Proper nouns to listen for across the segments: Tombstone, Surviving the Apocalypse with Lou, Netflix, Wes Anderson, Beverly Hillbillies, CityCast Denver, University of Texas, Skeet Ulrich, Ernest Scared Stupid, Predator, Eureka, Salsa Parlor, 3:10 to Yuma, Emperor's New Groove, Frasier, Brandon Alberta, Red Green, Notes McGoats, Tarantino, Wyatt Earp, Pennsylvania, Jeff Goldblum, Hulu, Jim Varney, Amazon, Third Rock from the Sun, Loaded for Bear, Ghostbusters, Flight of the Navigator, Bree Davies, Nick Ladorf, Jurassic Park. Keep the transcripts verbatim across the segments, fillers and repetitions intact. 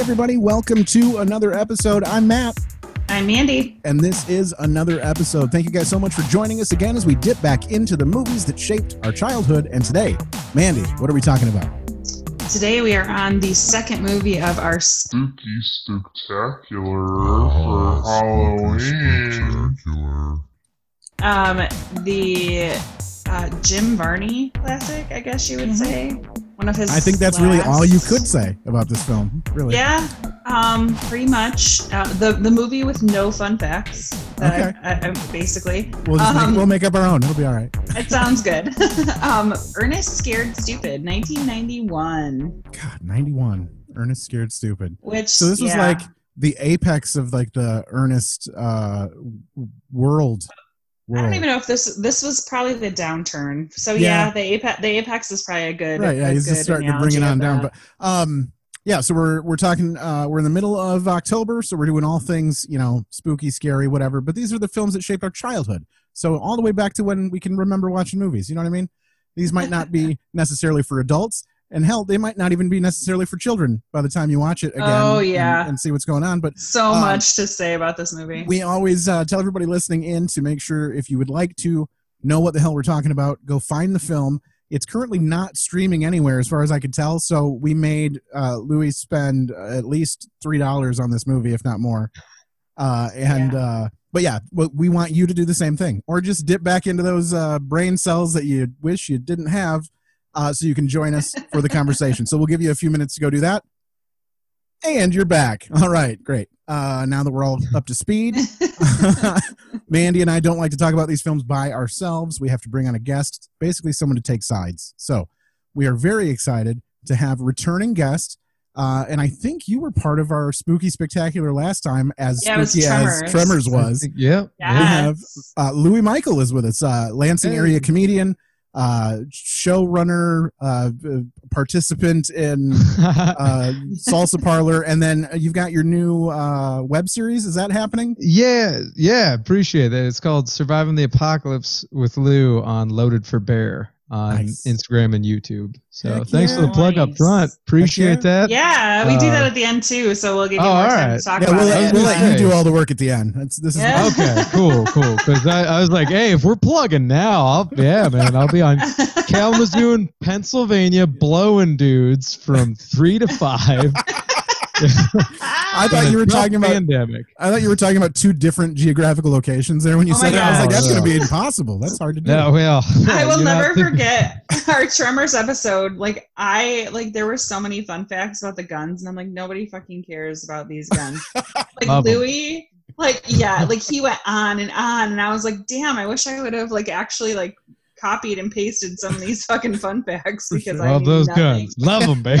everybody. Welcome to another episode. I'm Matt. I'm Mandy. And this is another episode. Thank you guys so much for joining us again as we dip back into the movies that shaped our childhood. And today, Mandy, what are we talking about? Today we are on the second movie of our Spooky Spectacular oh, for Halloween. Spectacular. Um, the uh, Jim Varney classic, I guess you would mm-hmm. say. One of his. I think that's last... really all you could say about this film, really. Yeah, um, pretty much. Uh, the the movie with no fun facts. That okay. I, I, I, basically. We'll, just um, make, we'll make up our own. It'll be all right. It sounds good. um, Ernest Scared Stupid, nineteen ninety-one. God, ninety-one. Ernest Scared Stupid. Which so this was yeah. like the apex of like the Ernest uh, world. World. I don't even know if this this was probably the downturn. So yeah, yeah the apex the apex is probably a good right. Yeah, he's just starting to bring it on down. But um, yeah, so we're we're talking uh, we're in the middle of October, so we're doing all things you know spooky, scary, whatever. But these are the films that shaped our childhood. So all the way back to when we can remember watching movies. You know what I mean? These might not be necessarily for adults, and hell, they might not even be necessarily for children by the time you watch it again. Oh yeah, and, and see what's going on. But so um, much to say about this movie. We always uh, tell everybody listening in to make sure if you would like to know what the hell we're talking about, go find the film. It's currently not streaming anywhere, as far as I could tell. So we made uh, Louis spend at least three dollars on this movie, if not more. Uh, and yeah. Uh, but yeah, we want you to do the same thing, or just dip back into those uh, brain cells that you wish you didn't have. Uh, so you can join us for the conversation. So we'll give you a few minutes to go do that. And you're back. All right, great. Uh, now that we're all up to speed, Mandy and I don't like to talk about these films by ourselves. We have to bring on a guest, basically someone to take sides. So we are very excited to have returning guest. Uh, and I think you were part of our Spooky Spectacular last time, as yeah, spooky Tremors. as Tremors was. Yeah. Yes. We have uh, Louis Michael is with us, uh, Lansing hey. area comedian. Uh, showrunner, uh, participant in uh, Salsa Parlor, and then you've got your new uh, web series. Is that happening? Yeah, yeah, appreciate that. It's called Surviving the Apocalypse with Lou on Loaded for Bear on nice. Instagram and YouTube. So Heck thanks yeah. for the plug nice. up front. Appreciate that. Yeah, we uh, do that at the end too, so we'll give you oh, more time right. to talk yeah, about we'll, it. We'll let you do all the work at the end. That's, this is yeah. Okay, cool, cool. Because I, I was like, hey, if we're plugging now, I'll, yeah, man, I'll be on Kalamazoo in Pennsylvania blowing dudes from three to five. I thought you were talking about pandemic. I thought you were talking about two different geographical locations there when you oh said that. I was like, that's no. going to be impossible. That's hard to do. No, well, I will never to... forget our Tremors episode. Like I like there were so many fun facts about the guns, and I'm like, nobody fucking cares about these guns. Like Love Louis. Them. Like yeah, like he went on and on, and I was like, damn, I wish I would have like actually like copied and pasted some of these fucking fun facts because sure. I love those nothing. guns. Love them, baby.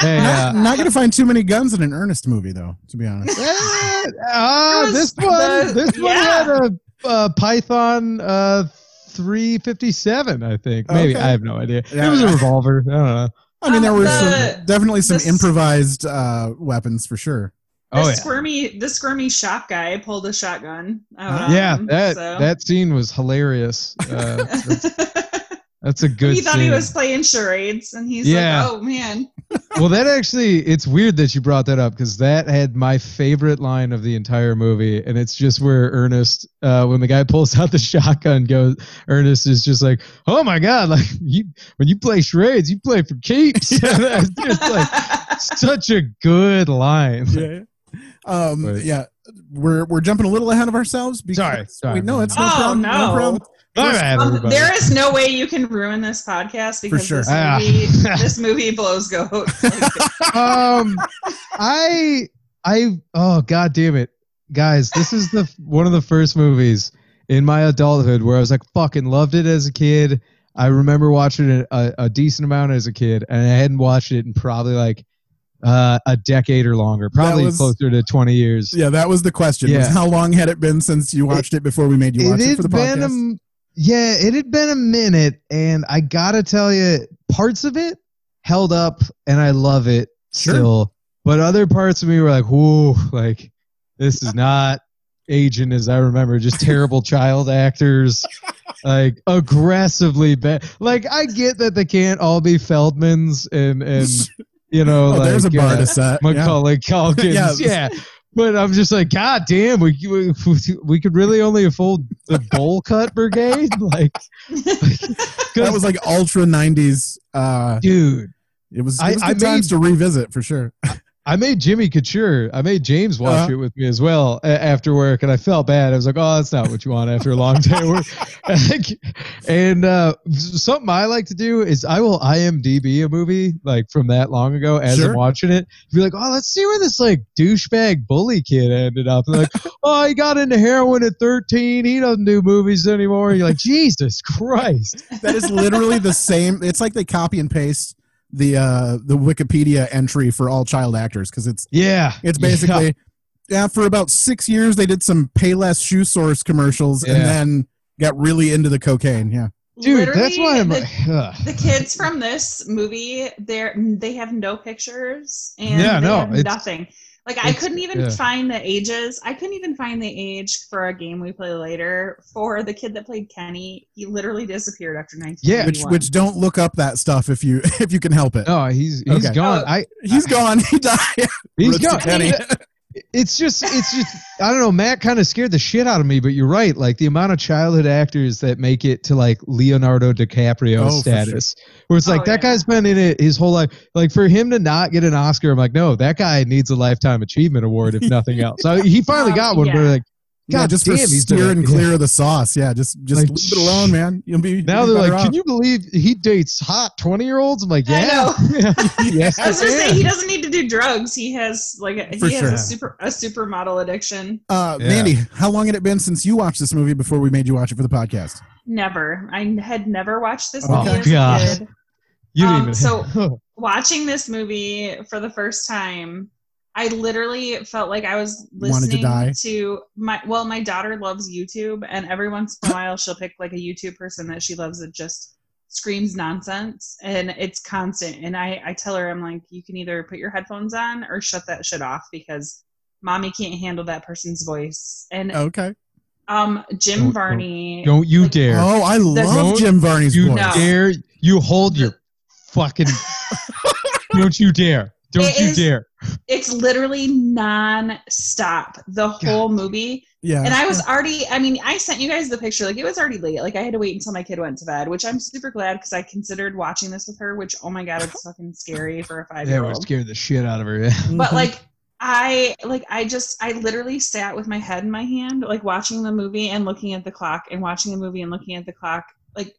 Hey, uh, not, not going to find too many guns in an Ernest movie, though, to be honest. uh, this one this yeah. one had a uh, Python uh, three fifty-seven, I think. Maybe. Okay. I have no idea. Yeah. It was a revolver. I don't know. I mean, there um, were the, some, definitely some the, improvised uh, weapons for sure. The, oh, squirmy, yeah. the squirmy shop guy pulled a shotgun. Um, yeah, that so. that scene was hilarious. Uh, that's, that's a good He thought scene. He was playing charades, and he's yeah. like, oh, man. Well, that actually, it's weird that you brought that up because that had my favorite line of the entire movie, and it's just where Ernest, uh, when the guy pulls out the shotgun, goes, Ernest is just like, oh, my God, like you, when you play charades, you play for keeps. It's just like such a good line. Yeah. Um, but, yeah, we're we're jumping a little ahead of ourselves. Because, sorry, sorry. Wait, no, it's no oh, problem. No. no problem. All right, um, there is no way you can ruin this podcast because sure. this, movie, ah. this movie blows goat. um, I I oh god damn it, guys! This is the one of the first movies in my adulthood where I was like fucking loved it as a kid. I remember watching it a, a decent amount as a kid, and I hadn't watched it in probably like. Uh, a decade or longer, probably was, closer to twenty years. Yeah, that was the question. Yeah. Was how long had it been since you watched it, it before we made you watch it, it for the podcast? A, yeah, it had been a minute, and I gotta tell you, parts of it held up, and I love it sure. still. But other parts of me were like, "Whoa, like this is not aging as I remember." Just terrible child actors. Like aggressively bad. Like I get that they can't all be Feldmans and and. you know, oh, like there's a bar uh, to set. Macaulay yeah. Culkins, yeah. yeah. But I'm just like, God damn, we we, we could really only afford the bowl cut brigade. Like, like that was like ultra nineties, uh, dude. It was, it was I, good I times made, to revisit for sure. I made Jimmy Couture. I made James watch uh-huh. it with me as well uh, after work, and I felt bad. I was like, "Oh, that's not what you want after a long day of work." And uh, something I like to do is I will IMDb a movie like from that long ago as sure. I'm watching it. Be like, "Oh, let's see where this like douchebag bully kid ended up." And like, "Oh, he got into heroin at thirteen. He doesn't do movies anymore." And you're like, "Jesus Christ!" That is literally the same. It's like they copy and paste the uh the Wikipedia entry for all child actors, because it's yeah it's basically yeah. yeah for about six years they did some Payless shoe source commercials yeah. and then got really into the cocaine. Yeah, dude, literally, that's why I'm the, like, uh. the kids from this movie, they're they have no pictures and yeah, no, have nothing. Like I couldn't even yeah. find the ages. I couldn't even find the age for a game we play later for the kid that played Kenny. He literally disappeared after nineteen. Yeah, which, which don't look up that stuff if you if you can help it. No, he's he's okay. gone. Oh, I he's I, gone. He died. He's gone. Kenny. It's just it's just I don't know. Matt kind of scared the shit out of me, but you're right. Like the amount of childhood actors that make it to like Leonardo DiCaprio oh, status, sure. where it's like oh, that yeah. guy's been in it his whole life. Like for him to not get an Oscar, I'm like, no, that guy needs a lifetime achievement award if nothing else. So he finally um, got one. Yeah. But like, God, yeah, just damn, for steering clear of the sauce. Yeah, just just like, leave it alone, man. You'll be now. You'll be they're like, off. Can you believe he dates hot twenty-year-olds? I'm like, yeah. I know. yes, I was gonna say he doesn't need to do drugs. He has like a, he sure. has a super a supermodel addiction. Uh, yeah. Mandy, how long had it been since you watched this movie before we made you watch it for the podcast? Never. I had never watched this movie. Oh God, as a kid. You didn't um, even. So watching this movie for the first time, I literally felt like I was listening to, to my, well, my daughter loves YouTube, and every once in a while she'll pick like a YouTube person that she loves that just screams nonsense, and it's constant. And I, I tell her, I'm like, you can either put your headphones on or shut that shit off because mommy can't handle that person's voice. And okay. Um, Jim don't, Varney. Don't you like, dare. Oh, I love Jim Varney's you voice. You no. dare. You hold your fucking, don't you dare. Don't it you is, dare. It's literally non-stop the whole God. movie. Yeah. And I was already, I mean, I sent you guys the picture. Like, it was already late. Like, I had to wait until my kid went to bed, which I'm super glad because I considered watching this with her, which, oh, my God, it's fucking scary for a five-year-old. Yeah, we scared the shit out of her. Yeah. But, like, I, like, I just, I literally sat with my head in my hand, like, watching the movie and looking at the clock and watching the movie and looking at the clock. Like,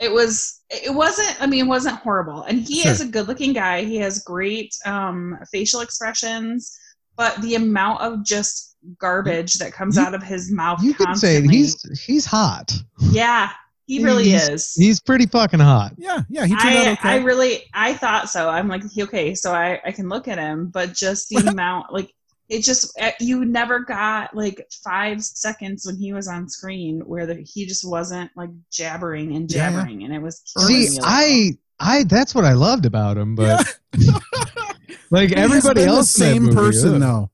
It was, it wasn't, I mean, it wasn't horrible. And he sure. is a good looking guy. He has great um, facial expressions, but the amount of just garbage that comes you, out of his mouth you constantly. You can say he's, he's hot. Yeah, he really he's, is. He's pretty fucking hot. Yeah, yeah. He turned I, out okay. I really, I thought so. I'm like, okay, so I, I can look at him, but just the amount, like, it just, you never got like five seconds when he was on screen where the, he just wasn't like jabbering and jabbering yeah. and it was killing See, me I, I, that's what I loved about him, but yeah. like he everybody else, the same movie, person yeah. though.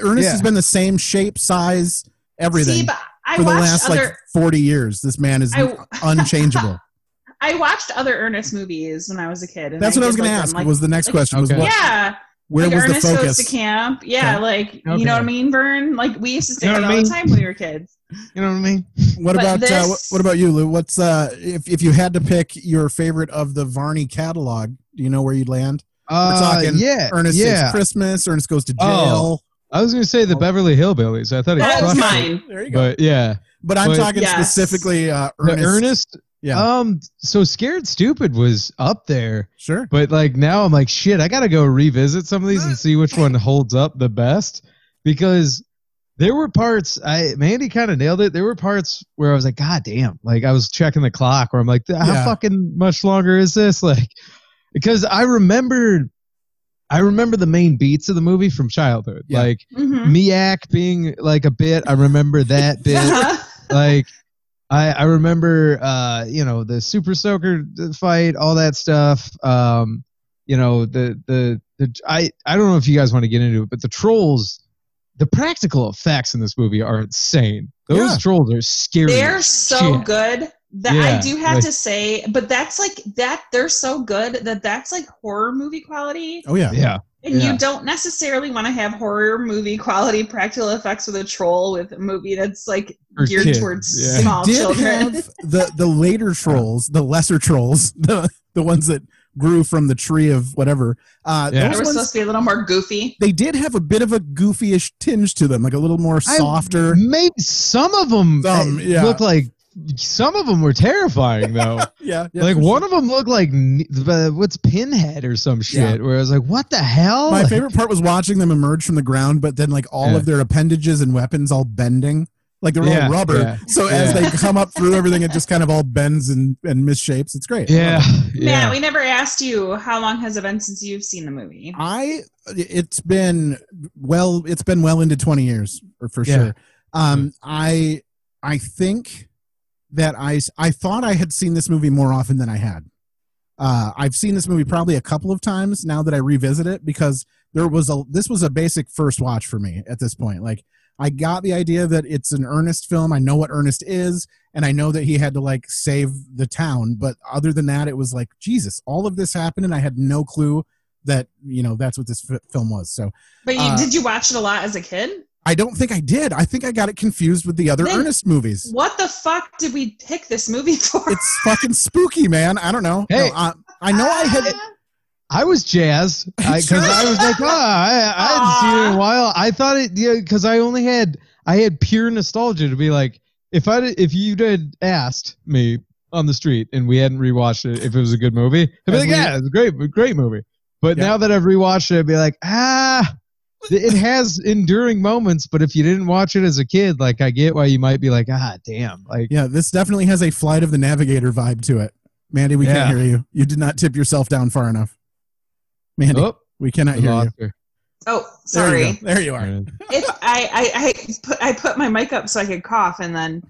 Ernest yeah. has been the same shape, size, everything See, but I for the last other, like forty years. This man is I, unchangeable. I watched other Ernest movies when I was a kid. And that's I what I was going like to ask. Like, was the next like, question was okay. what? Yeah. Where like was Ernest the focus? Goes to camp. Yeah, okay. like, okay. you know what I mean, Vern? Like, we used to say you know that I mean? all the time when we were kids. You know what I mean? What but about this... uh, what, what about you, Lou? What's uh, if if you had to pick your favorite of the Varney catalog, do you know where you'd land? Uh, we're talking yeah, Ernest yeah. Saves Christmas, Ernest Goes to Jail. Oh, I was going to say the Beverly Hillbillies. I thought it was mine. There you go. But, yeah. But I'm but, talking yes. specifically uh, Ernest. Ernest Yeah. Um. So Scared Stupid was up there. Sure. But like now I'm like, shit, I got to go revisit some of these and see which one holds up the best, because there were parts I Mandy kind of nailed it. There were parts where I was like, God damn. Like I was checking the clock where I'm like, how yeah. fucking much longer is this? Like, because I remembered I remember the main beats of the movie from childhood. Yeah. Like mm-hmm. Miak being like a bit. I remember that bit. Like, I, I remember, uh, you know, the Super Soaker fight, all that stuff. Um, you know, the, the the I I don't know if you guys want to get into it, but the trolls, the practical effects in this movie are insane. Those yeah. trolls are scary. They're so shit. good. That yeah, I do have like, to say, but that's like that they're so good that that's like horror movie quality. Oh yeah, yeah. And yeah. you don't necessarily want to have horror movie quality practical effects with a troll with a movie that's like or geared kids. towards yeah. small did children. Have the the later trolls, the lesser trolls, the the ones that grew from the tree of whatever. Uh, yeah. Those they were ones, supposed to be a little more goofy. They did have a bit of a goofy-ish tinge to them, like a little more softer. I, maybe some of them some, yeah. look like. Some of them were terrifying, though. yeah, yeah, like one sure. of them looked like uh, what's Pinhead or some shit. Yeah. Where I was like, "What the hell?" My like, favorite part was watching them emerge from the ground, but then like all yeah. of their appendages and weapons all bending, like they're yeah, all rubber. Yeah, so yeah. as they come up through everything, it just kind of all bends and, and misshapes. It's great. Yeah, yeah. Man, we never asked you how long has it been since you've seen the movie. I it's been well, it's been well into twenty years, or for yeah. sure. Um, I I think. That I, I thought I had seen this movie more often than I had. Uh, I've seen this movie probably a couple of times now that I revisit it, because there was a this was a basic first watch for me at this point. Like, I got the idea that it's an Ernest film. I know what Ernest is, and I know that he had to like save the town. But other than that, it was like, Jesus, all of this happened, and I had no clue that you know that's what this f- film was. So, but you, uh, did you watch it a lot as a kid? I don't think I did. I think I got it confused with the other then, Ernest movies. What the fuck did we pick this movie for? It's fucking spooky, man. I don't know. Hey, no, I, I know uh, I had... I was jazzed because I, I was like, oh, I, I hadn't seen it in a while. I thought it... yeah, because I only had... I had pure nostalgia to be like, if I if you had asked me on the street and we hadn't rewatched it, if it was a good movie, I'd be like, we, yeah, it's a great, great movie. But yeah. now that I've rewatched it, I'd be like, ah... It has enduring moments, but if you didn't watch it as a kid, like I get why you might be like, ah, damn. Like, yeah, this definitely has a Flight of the Navigator vibe to it. Mandy, we yeah. can't hear you. You did not tip yourself down far enough. Mandy, oh, we cannot hear you. Her. Oh, sorry. There you, there you are. If I, I, I, put, I put my mic up so I could cough, and then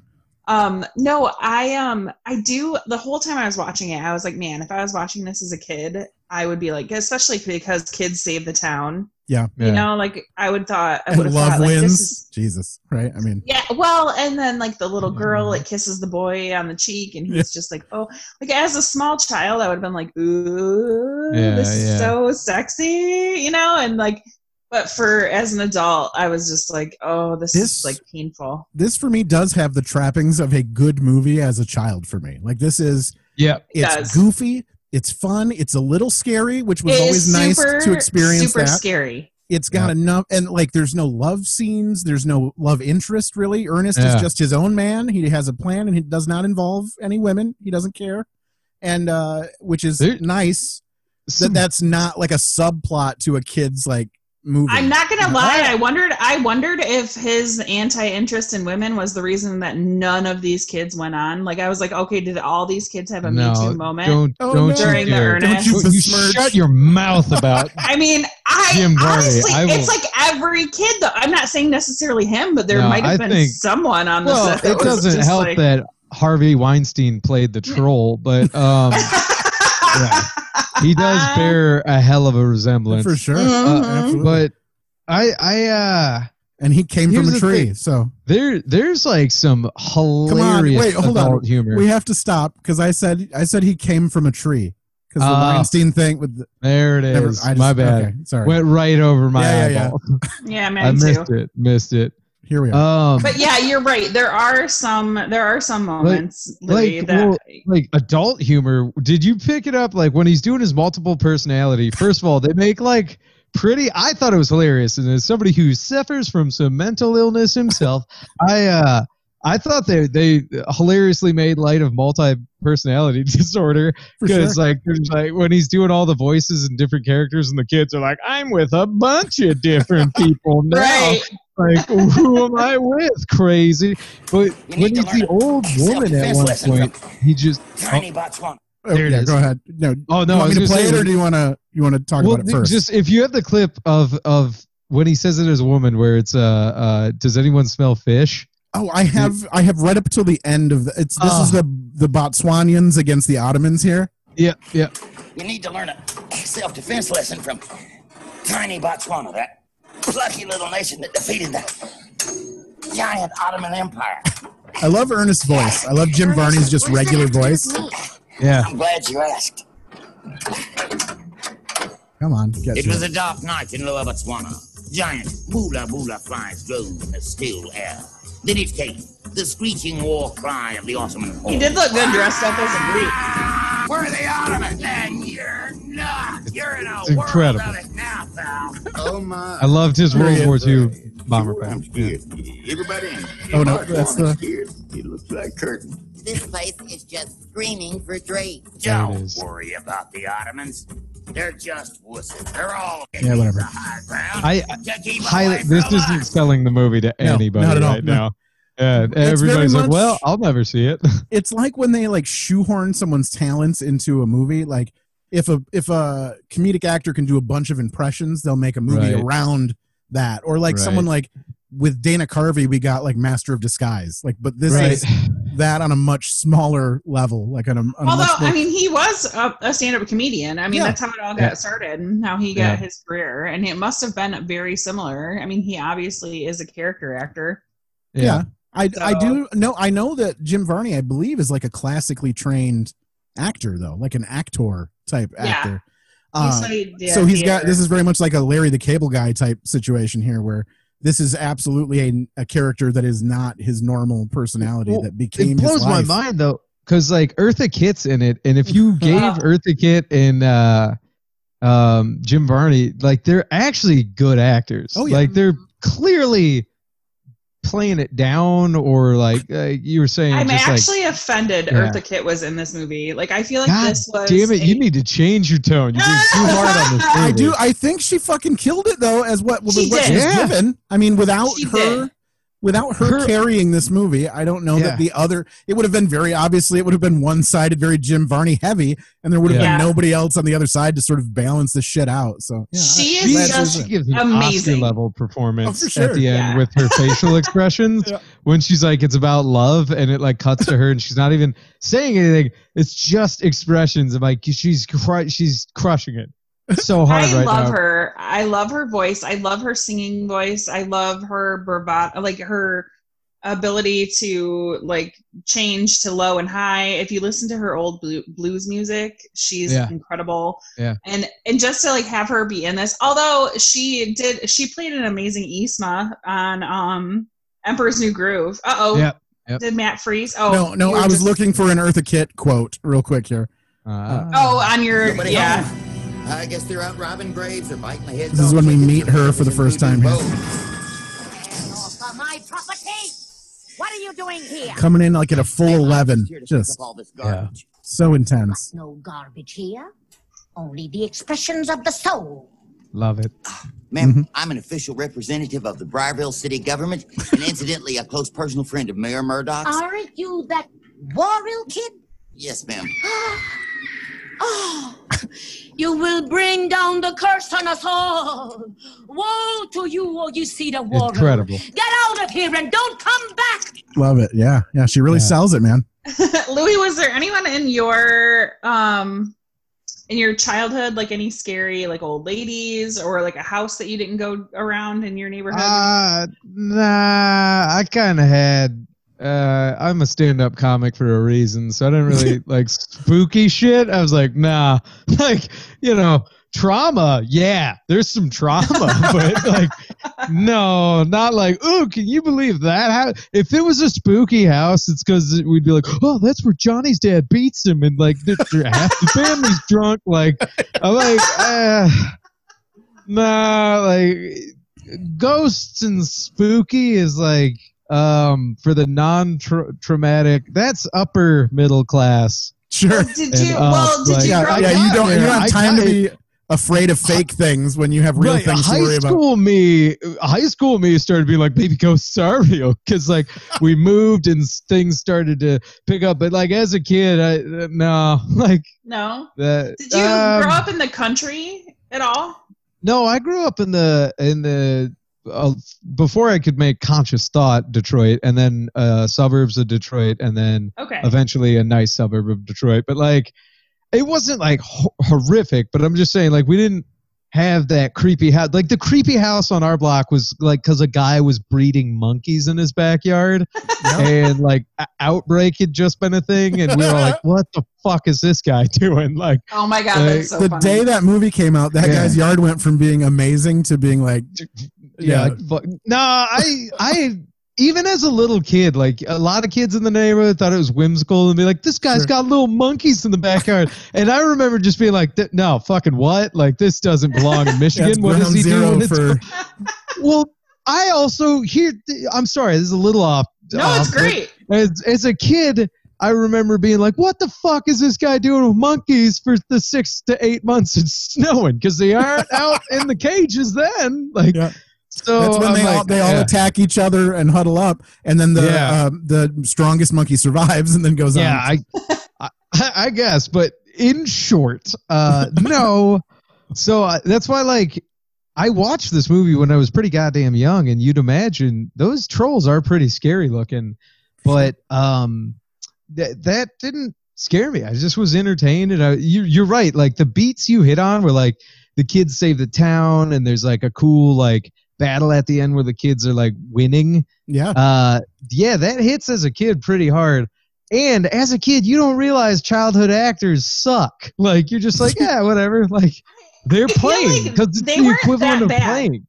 um, no, I um, I do. The whole time I was watching it, I was like, man, if I was watching this as a kid, I would be like, especially because kids save the town. Yeah, yeah. You know, like I would thought I would have thought like this is Jesus, right? I mean Yeah, well, and then like the little girl like kisses the boy on the cheek and he's yeah. just like, oh, like as a small child I would have been like, ooh, yeah, this is yeah. so sexy, you know, and like but for as an adult I was just like, oh, this, this is like painful. This for me does have the trappings of a good movie as a child for me. Like this is yeah, it's it goofy. It's fun. It's a little scary, which was always nice to experience. Super scary. It's got yeah. enough, and like, there's no love scenes. There's no love interest, really. Ernest yeah. is just his own man. He has a plan, and he does not involve any women. He doesn't care, and uh, which is Dude. nice. That that's not like a subplot to a kid's like movie. I'm not gonna lie. I wondered. I wondered if his anti-interest in women was the reason that none of these kids went on. Like I was like, okay, did all these kids have a no, Me Too moment don't, oh, don't during you the Ernest? Don't you, you shut your mouth about. I mean, I Jim honestly, Varney, I it's like every kid. Though I'm not saying necessarily him, but there no, might have I been think, someone on the well, set. That it was doesn't help like, that Harvey Weinstein played the troll, but um, yeah. He does bear a hell of a resemblance for sure. Mm-hmm. Uh, but I, I, uh, and he came from a tree. Thing. So there, there's like some hilarious Wait, hold adult on. humor. We have to stop. Cause I said, I said he came from a tree. Cause the uh, Weinstein thing with the, there it never, is. Just, my bad. Okay, sorry. Went right over my yeah, yeah, eyeball. Yeah. yeah I missed too. it. Missed it. Here we are. Um, but yeah, you're right. There are some. There are some moments, like, Louis, like, that well, like adult humor. Did you pick it up? Like when he's doing his multiple personality. First of all, they make like pretty. I thought it was hilarious, and as somebody who suffers from some mental illness himself, I uh, I thought they they hilariously made light of multi personality disorder because sure. like, like when he's doing all the voices and different characters, and the kids are like, I'm with a bunch of different people now. Right. Like, who am I with? Crazy. But you when he's the old woman at one point, he just... Oh, there it is. Go ahead. No, oh, no, you want me to play it, or do you want to you want to talk well, about it first? Just, if you have the clip of, of when he says it as a woman, where it's, uh, uh, does anyone smell fish? Oh, I have I have read up till the end of... The, it's This uh, is the, the Botswanians against the Ottomans here. Yeah, yeah. You need to learn a self-defense lesson from tiny Botswana, that... plucky little nation that defeated the giant Ottoman Empire. I love Ernest's voice. I love Jim Varney's just regular voice. Yeah. I'm glad you asked. Come on. It was a dark night in Lower Botswana. Giant bula-bula flies drove in the still air. Then it came, the screeching war cry of the Ottoman horde. He did look good dressed up as a Greek. We're the Ottoman, man. You're not. You're in a it's world incredible. Of it now, pal. Oh, my. I loved his World War Two bomber pack. Yeah. Everybody in. Oh, no. That's the... It looks like curtain. This place is just screaming for Drake. Don't worry about the Ottomans. They're just wusses. They're all yeah, whatever. I, I this isn't us. Selling the movie to no, anybody not at all, right no. now. Yeah, everybody's like, much, "Well, I'll never see it." It's like when they like shoehorn someone's talents into a movie. Like if a if a comedic actor can do a bunch of impressions, they'll make a movie right. around that. Or like right. someone like with Dana Carvey, we got like Master of Disguise. Like, but this right. is. That on a much smaller level, like on a. On Although a I mean, he was a, a stand-up comedian. I mean, yeah. that's how it all got yeah. started, and how he got yeah. his career, and it must have been very similar. I mean, he obviously is a character actor. Yeah, yeah. I so. I do know. I know that Jim Varney, I believe, is like a classically trained actor, though, like an actor type yeah. actor. Uh, he studied, uh, so he's theater. got this is very much like a Larry the Cable Guy type situation here, where. This is absolutely a, a character that is not his normal personality well, that became. It blows his life. My mind though, because like Eartha Kitt's in it, and if you gave Eartha Kitt and uh, um, Jim Varney, like they're actually good actors. Oh, yeah. Like they're clearly playing it down, or like uh, you were saying. I'm just actually like, offended. Yeah. Eartha Kitt was in this movie. Like I feel like God this was. Damn it! A- you need to change your tone. You're being too hard on this movie. I do. I think she fucking killed it though. As what well, she was yeah. given. I mean, without she her, did. without her, her carrying this movie, I don't know yeah. that the other. It would have been very obviously. It would have been one sided, very Jim Varney heavy, and there would have yeah. been nobody else on the other side to sort of balance this shit out. So yeah, she I, is just she gives an amazing Oscar level performance oh, sure. at the end yeah. with her facial expressions yeah. when she's like, it's about love, and it like cuts to her, and she's not even saying anything. It's just expressions of like she's cru- she's crushing it. So hard I right love now. her. I love her voice. I love her singing voice. I love her bravado, like her ability to like change to low and high. If you listen to her old blues music, she's yeah. incredible. Yeah. And and just to like have her be in this, although she did, she played an amazing Yzma on um, Emperor's New Groove. Uh oh. Yep, yep. Did Matt freeze? Oh no, no. I was just- looking for an Eartha Kitt quote real quick here. Uh, oh, on your yeah. Home? I guess they're out robbing graves or biting the heads. This is when we meet her for the first time here. My property! What are you doing here? Coming in like at a full eleven. Just yeah. so intense. No garbage here. Only the expressions of the soul. Love it. Ma'am, mm-hmm. I'm an official representative of the Briarville City government and incidentally a close personal friend of Mayor Murdoch's. Aren't you that Warrill kid? Yes, ma'am. Oh, you will bring down the curse on us all. Woe to you, oh, you see the water. Incredible. Get out of here and don't come back. Love it. Yeah. Yeah. She really yeah. sells it, man. Louis, was there anyone in your, um, in your childhood, like any scary, like old ladies or like a house that you didn't go around in your neighborhood? Uh, nah, I kind of had. Uh, I'm a stand-up comic for a reason, so I didn't really like spooky shit. I was like, nah, like, you know, trauma. Yeah, there's some trauma, but like, no, not like, ooh, can you believe that? How, if it was a spooky house, it's because we'd be like, oh, that's where Johnny's dad beats him, and like, half the family's drunk. Like, I'm like, uh, nah, like, ghosts and spooky is like. Um, for the non-traumatic, that's upper middle class. Sure. Did you? And, uh, well, did like, you? Yeah, yeah you don't. There. You don't have time I, I, to be afraid of fake things when you have real right, things to worry about. High school me, high school me started being like, "Baby ghosts are real," because like we moved and things started to pick up. But like as a kid, I uh, no, like no. That, did you um, grow up in the country at all? No, I grew up in the in the. Uh, before I could make conscious thought, Detroit, and then uh, suburbs of Detroit, and then okay. eventually a nice suburb of Detroit. But like, it wasn't like ho- horrific. But I'm just saying, like, we didn't have that creepy house. Like the creepy house on our block was like because a guy was breeding monkeys in his backyard, yep. and like Outbreak had just been a thing, and we were like, "What the fuck is this guy doing?" Like, oh my god, like, that's so the funny. Day that movie came out, that yeah. guy's yard went from being amazing to being like, yeah, yeah. Like, no, I, I. Even as a little kid, like a lot of kids in the neighborhood thought it was whimsical and be like, this guy's sure. got little monkeys in the backyard. And I remember just being like, no, fucking what? Like this doesn't belong in Michigan. yeah, what is he doing? For... Well, I also hear, I'm sorry, this is a little off. No, off, it's great. As, as a kid, I remember being like, what the fuck is this guy doing with monkeys for the six to eight months it's snowing? Because they aren't out in the cages then. Like, yeah. So that's when I'm they like, all they yeah. all attack each other and huddle up, and then the yeah. uh, the strongest monkey survives and then goes yeah, on. Yeah, I, I, I guess. But in short, uh, no. So uh, that's why, like, I watched this movie when I was pretty goddamn young, and you'd imagine those trolls are pretty scary looking. But um, th- that didn't scare me. I just was entertained, and I, you, you're right. Like the beats you hit on were like the kids save the town, and there's like a cool like. battle at the end where the kids are like winning. Yeah. Uh, yeah, that hits as a kid pretty hard. And as a kid, you don't realize childhood actors suck. Like you're just like, yeah, whatever. Like they're playing because like it's the equivalent of bad. playing.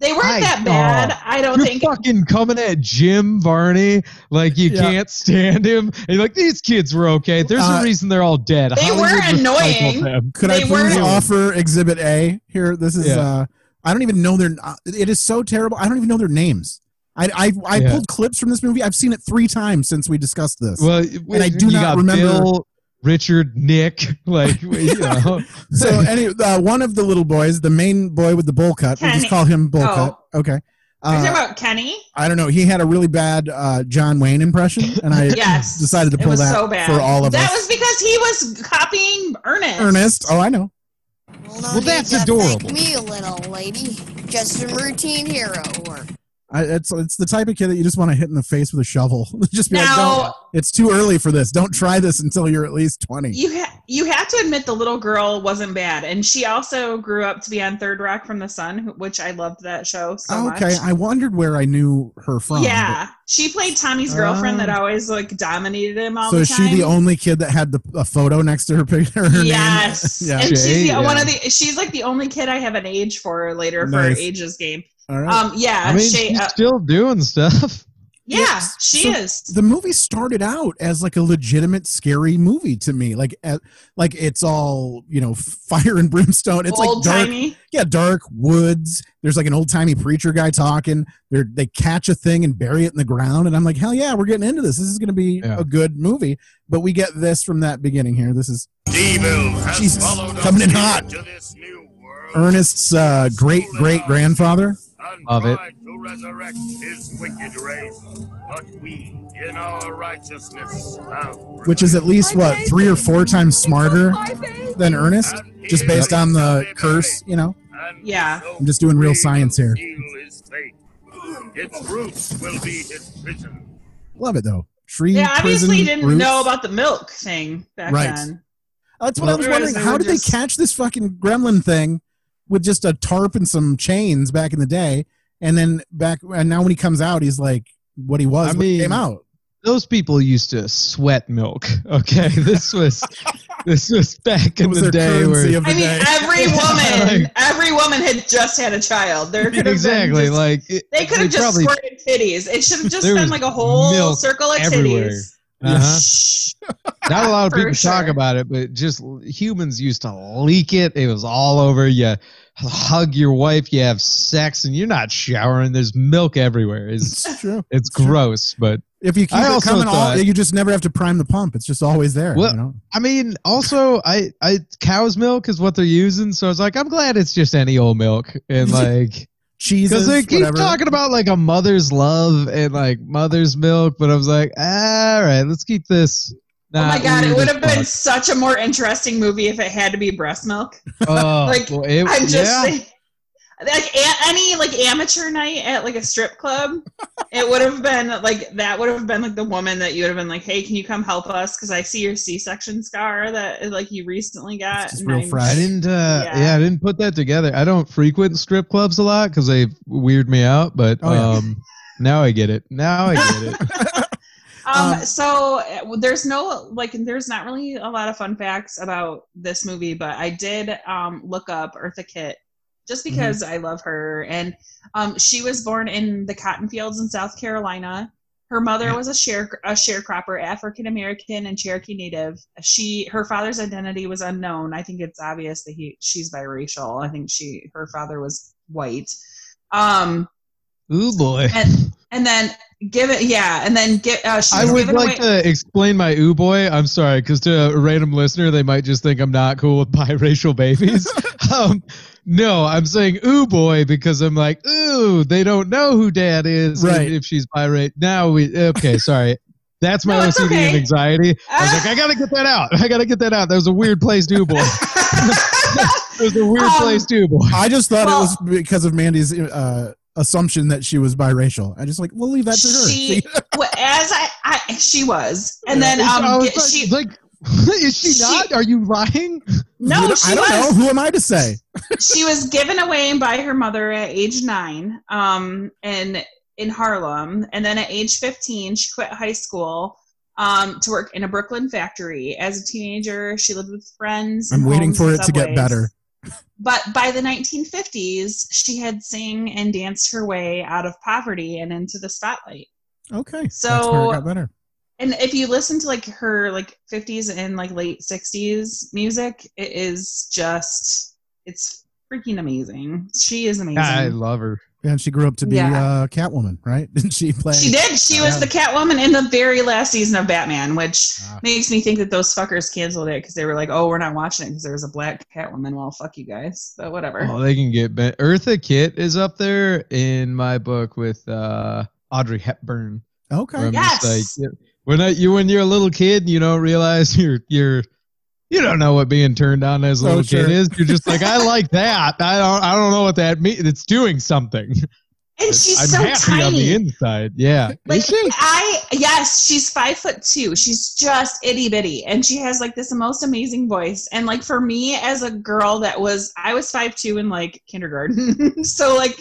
They weren't I, that bad. Uh, I don't you're think. You're fucking coming at Jim Varney like you yeah. can't stand him. And you're like, these kids were okay. There's uh, a reason they're all dead. They Hollywood were annoying. Could they I please offer Exhibit A here? This is. Yeah. Uh, I don't even know their. It is so terrible. I don't even know their names. I I, I yeah. pulled clips from this movie. I've seen it three times since we discussed this. Well, and I do not remember. Bill, Richard, Nick, like you know. So any uh, one of the little boys, the main boy with the bowl cut. Kenny. We'll just call him bowl oh. cut. Okay. Uh, Are you talking about Kenny? I don't know. He had a really bad uh, John Wayne impression, and I yes. decided to pull that so for all of that us. That was because he was copying Ernest. Ernest. Oh, I know. Well, well that's adorable. Thank me, little lady. Just some routine hero work. I, it's it's the type of kid that you just want to hit in the face with a shovel. Just be now, like, no, it's too early for this. Don't try this until you're at least twenty. You ha- you have to admit the little girl wasn't bad, and she also grew up to be on Third Rock from the Sun, which I loved that show so okay. much. Okay, I wondered where I knew her from. Yeah, but, she played Tommy's girlfriend uh, that always like dominated him all so the time. So is she the only kid that had the a photo next to her picture? Her yes, name? Yeah. And she's the, yeah. one of the. She's like the only kid I have an age for later nice. for her ages game. All right. Um. Yeah. I mean, she, she's uh, still doing stuff. Yeah, yeah she so is. The movie started out as like a legitimate scary movie to me. Like, uh, like it's all you know, fire and brimstone. It's old like dark. Timey. Yeah, dark woods. There's like an old timey preacher guy talking. They they catch a thing and bury it in the ground, and I'm like, hell yeah, we're getting into this. This is gonna be yeah. a good movie. But we get this from that beginning here. This is evil has Jesus coming in hot. Ernest's uh, great great grandfather. Of it. To resurrect his wicked race, but we, in our righteousness, which is at least what three or four times smarter than Ernest, just based on the curse, you know. Yeah, I'm just doing real science here. Its roots will be his prison. Love it though. Tree. Yeah, obviously prison, didn't roots. know about the milk thing back right. then. That's what well, I was wondering. How did just... they catch this fucking gremlin thing? With just a tarp and some chains back in the day, and then back and now when he comes out, he's like what he was I when mean, he came out. Those people used to sweat milk. Okay, this was this was back in was the day where the I mean day. every woman, like, every woman had just had a child. There could have exactly just, like it, they could have just probably, squirted titties. It should have just been like a whole circle of everywhere. titties. Uh-huh. Not a lot of people sure. talk about it, but just humans used to leak it. It was all over. You hug your wife, you have sex, and you're not showering. There's milk everywhere. It's, it's true. It's, it's gross, true. But if you keep I it coming, thought, all, you just never have to prime the pump. It's just always there. Well, you know? I mean, also, I, I cow's milk is what they're using, so I was like, I'm glad it's just any old milk and like. Because they keep whatever. talking about like a mother's love and like mother's milk, but I was like, all right, let's keep this. Oh my god, it would have been such a more interesting movie if it had to be breast milk. Oh, like well, it, I'm just, yeah. Like a- any like amateur night at like a strip club, it would have been like that would have been like the woman that you would have been like, hey, can you come help us? Because I see your C-section scar that like you recently got. It's real fr- I didn't. Uh, yeah. yeah, I didn't put that together. I don't frequent strip clubs a lot because they weird me out. But oh, yeah. um, now I get it. Now I get it. Um, um, so there's no, like, there's not really a lot of fun facts about this movie, but I did, um, look up Eartha Kitt just because mm-hmm. I love her. And, um, she was born in the cotton fields in South Carolina. Her mother was a share, a sharecropper, African-American and Cherokee native. She, her father's identity was unknown. I think it's obvious that he, she's biracial. I think she, her father was white. Um, Ooh boy. And, and then give it, yeah, and then get. Uh, she's I would like away- to explain my ooh boy. I'm sorry, because to a random listener, they might just think I'm not cool with biracial babies. um, no, I'm saying ooh boy because I'm like, ooh, they don't know who dad is. Right. If she's biracial. Now we, okay, sorry. That's my no, O C D okay. and anxiety. I was uh, like, I gotta get that out. I gotta get that out. That was a weird place to ooh boy. It was a weird um, place to ooh boy. I just thought well, it was because of Mandy's. Uh, assumption that she was biracial. I just like, we'll leave that to her. She, well, as I, I, she was. And yeah, then, um, like, she, like, is she, she not? Are you lying? No, she I don't was. know. Who am I to say? She was given away by her mother at age nine, um, and in Harlem. And then at age fifteen, she quit high school, um, to work in a Brooklyn factory. As a teenager, she lived with friends. I'm waiting for it to get better. But by the nineteen fifties, she had sang and danced her way out of poverty and into the spotlight. Okay. So that's where it got better. And if you listen to like her like fifties and like late sixties music, it is just, it's freaking amazing. She is amazing. I love her. And she grew up to be yeah. uh, Catwoman, right? Didn't she play? She did. She was the Catwoman in the very last season of Batman, which ah. makes me think that those fuckers canceled it because they were like, "Oh, we're not watching it because there was a black Catwoman." Well, fuck you guys, but whatever. Oh, they can get better. Eartha Kitt is up there in my book with uh, Audrey Hepburn. Okay. Yes. Like, when I, you when you're a little kid, and you don't realize you're you're. You don't know what being turned on as a oh, little sure. kid is. You're just like, I like that. I don't. I don't know what that means. It's doing something. And she's I'm so happy tiny on the inside. Yeah. Like I yes, she's five foot two. She's just itty bitty, and she has like this most amazing voice. And like for me, as a girl that was, I was five two in like kindergarten. So like,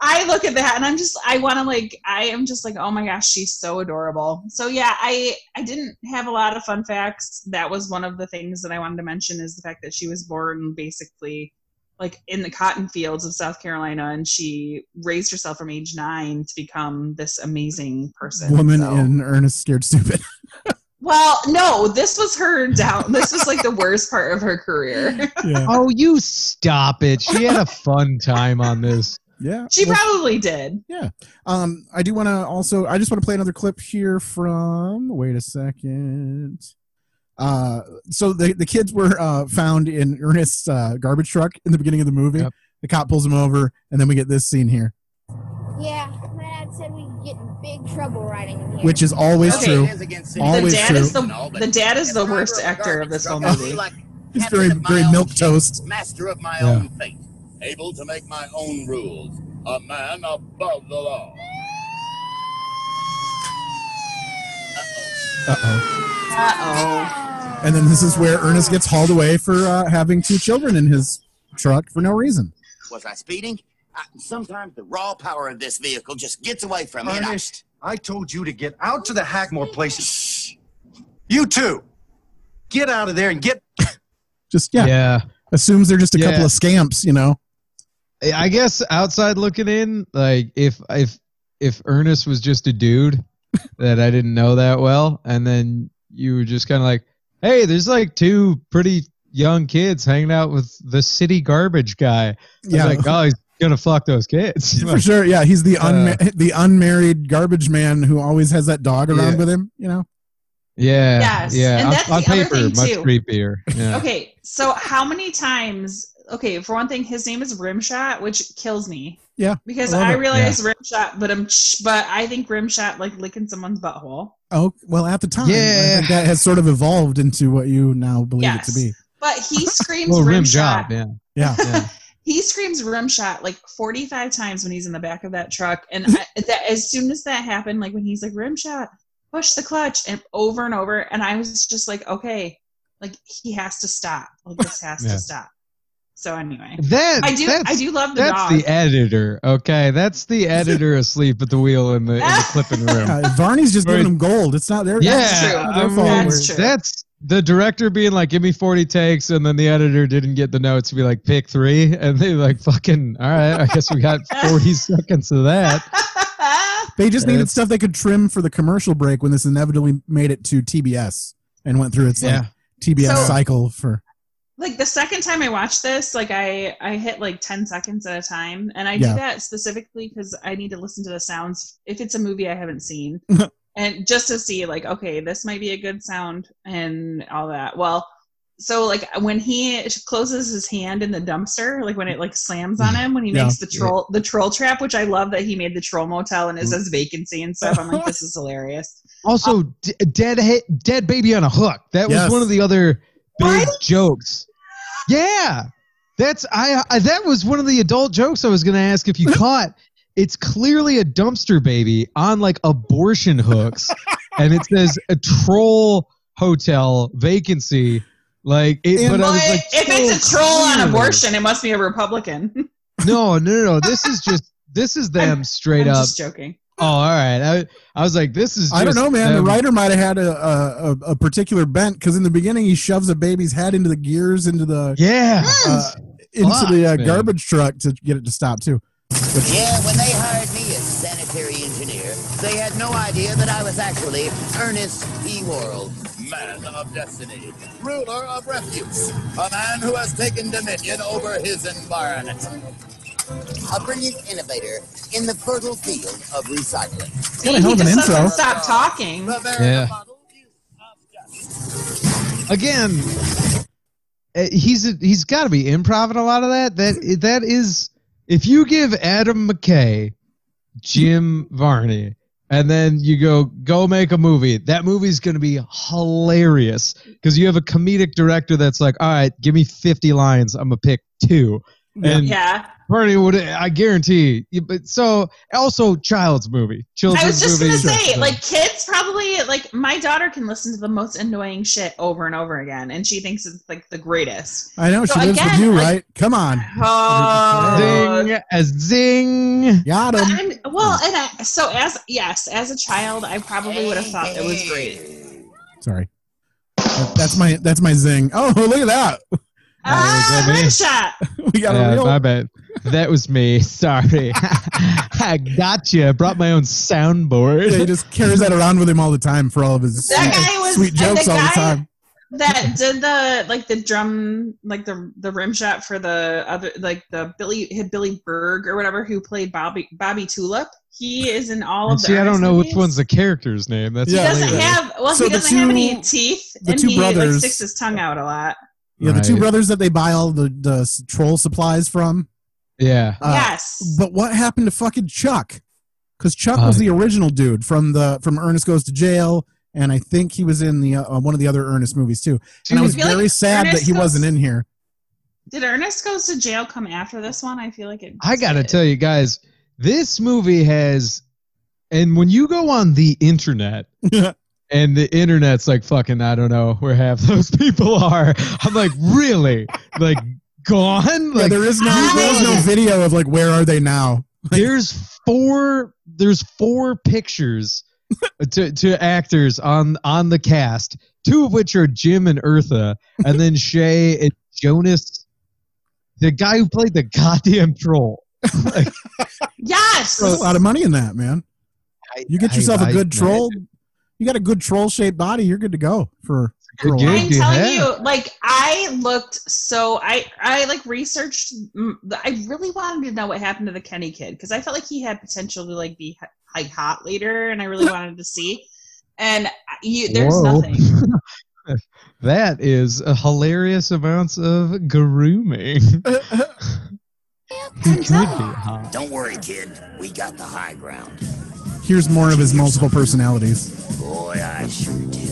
I look at that and I'm just, I want to like, I am just like, oh my gosh, she's so adorable. So yeah, I I didn't have a lot of fun facts. That was one of the things that I wanted to mention is the fact that she was born basically like in the cotton fields of South Carolina, and she raised herself from age nine to become this amazing person. Woman so. in Ernest Scared Stupid. Well, no, this was her down. This was like the worst part of her career. Yeah. Oh, you stop it. She had a fun time on this. Yeah. She well, probably did. Yeah. Um, I do want to also, I just want to play another clip here from, wait a second. Uh, so the, the kids were uh, found in Ernest's uh, garbage truck in the beginning of the movie. Yep. The cop pulls them over, and then we get this scene here. Yeah, my dad said we get in big trouble riding in here. Which is always okay. true. Always the dad true. Is the, the dad is the worst actor of this whole movie. Like He's very, very milquetoast. Master of my yeah. own fate, able to make my own rules, a man above the law. Uh-oh. Uh-oh. Uh-oh. And then this is where Ernest gets hauled away for uh, having two children in his truck for no reason. Was I speeding? I, sometimes the raw power of this vehicle just gets away from me. Ernest, I, I told you to get out to the Hackmore places. You too. Get out of there and get... just, yeah. yeah. Assumes they're just a yeah. couple of scamps, you know. I guess outside looking in, like, if if if Ernest was just a dude that I didn't know that well, and then you were just kind of like, hey, there's like two pretty young kids hanging out with the city garbage guy. Yeah. Like, oh, he's going to fuck those kids. For sure, yeah. He's the unma- uh, the unmarried garbage man who always has that dog around yeah. with him, you know? Yeah. Yes. Yeah. And on, that's the on paper, other thing, too. Much creepier. Yeah. Okay, so how many times... Okay, for one thing, his name is Rimshot, which kills me. Yeah. Because I, I realize yeah. Rimshot, but I'm, but I think Rimshot like licking someone's butthole. Oh, well, at the time, yeah, I think that has sort of evolved into what you now believe yes. it to be. But he screams well, Rimshot. Rim job, yeah. Yeah. yeah. He screams rim shot like forty-five times when he's in the back of that truck. And I, that, as soon as that happened, like when he's like rim shot, push the clutch, and over and over. And I was just like, okay, like he has to stop. Like this has yeah. to stop. So anyway, that, I do I do love the that's dog. That's the editor, okay? That's the editor asleep at the wheel in the, in the clipping room. Uh, Varney's just giving them gold. It's not their yeah, that's true. Not their that's, true. That's the director being like, give me forty takes, and then the editor didn't get the notes to be like, pick three, and they like, fucking, all right, I guess we got forty seconds of that. They just needed stuff they could trim for the commercial break when this inevitably made it to T B S and went through its yeah. like, T B S so, cycle for... Like the second time I watched this, like I, I hit like ten seconds at a time. And I yeah. do that specifically because I need to listen to the sounds if it's a movie I haven't seen. And just to see like, okay, this might be a good sound and all that. Well, so like when he closes his hand in the dumpster, like when it like slams on him, when he yeah. makes the troll, the troll trap, which I love that he made the troll motel and it says vacancy and stuff. I'm like, this is hilarious. Also, um, d- dead, dead baby on a hook. That yes. was one of the other... big what? Jokes. Yeah. That's I, I that was one of the adult jokes I was going to ask if you caught. It's clearly a dumpster baby on like abortion hooks and it says a troll hotel vacancy like it, but I was like, if it's a troll on abortion it must be a Republican. No, no, no, no. This is just this is them I'm, straight I'm up. Just joking. Oh, all right. I, I was like, this is just... I don't know, man. Um, the writer might have had a a, a particular bent because in the beginning, he shoves a baby's head into the gears, into the... Yeah. Uh, into Fuck, the uh, garbage truck to get it to stop, too. But, yeah, when they hired me as sanitary engineer, they had no idea that I was actually Ernest E. Worrell, man of destiny, ruler of refuse, a man who has taken dominion over his environment. A brilliant innovator in the fertile field of recycling. See, he just doesn't stop talking. Yeah. Again, he's a, he's got to be improv in a lot of that. That that is, if you give Adam McKay, Jim Varney, and then you go go make a movie, that movie's going to be hilarious because you have a comedic director that's like, all right, give me fifty lines, I'm gonna pick two. And yeah. Bernie would, I guarantee. But so also child's movie, children's I was just movies, gonna say, like kids probably like my daughter can listen to the most annoying shit over and over again, and she thinks it's like the greatest. I know so she lives again, with you, like, right? Come on. Oh, zing, a zing. Got him. Well, and I, so as yes, as a child, I probably would have thought hey. It was great. Sorry, that's my that's my zing. Oh, look at that. Ah, rim shot. We got yeah, a real. My bad. That was me. Sorry. I gotcha. I brought my own soundboard. Yeah, he just carries that around with him all the time for all of his that sweet, guy was, sweet jokes the all the time. That did the like the drum like the the rim shot for the other like the Billy hit Billy Berg or whatever who played Bobby Bobby Tulip. He is in all of the. See, I don't know movies. Which one's the character's name. That's yeah. He doesn't have well so he doesn't two, have any teeth and he brothers, like sticks his tongue out a lot. Yeah, right. The two brothers that they buy all the, the troll supplies from. Yeah. Uh, yes. But what happened to fucking Chuck? Because Chuck uh, was the original dude from the from Ernest Goes to Jail, and I think he was in the uh, one of the other Ernest movies too. And I was very like sad Ernest that he goes, wasn't in here. Did Ernest Goes to Jail come after this one? I feel like it. I gotta did. Tell you guys, this movie has, and when you go on the internet. And the internet's like, fucking, I don't know where half those people are. I'm like, really? Like, gone? Like, yeah, there is no, there's no video of, like, where are they now? Like, there's four There's four pictures to, to actors on, on the cast, two of which are Jim and Eartha, and then Shay and Jonas, the guy who played the goddamn troll. Like, yes! There's a lot of money in that, man. You get yourself I, I, a good I, troll... I, You got a good troll-shaped body. You're good to go for. for I'm telling yeah. you, like I looked so I I like researched. I really wanted to know what happened to the Kenny kid because I felt like he had potential to like be like hot later, and I really wanted to see. And you, there's Whoa. Nothing. That is a hilarious amount of grooming. Don't worry, kid. We got the high ground. Here's more of his multiple personalities. Boy, I sure did.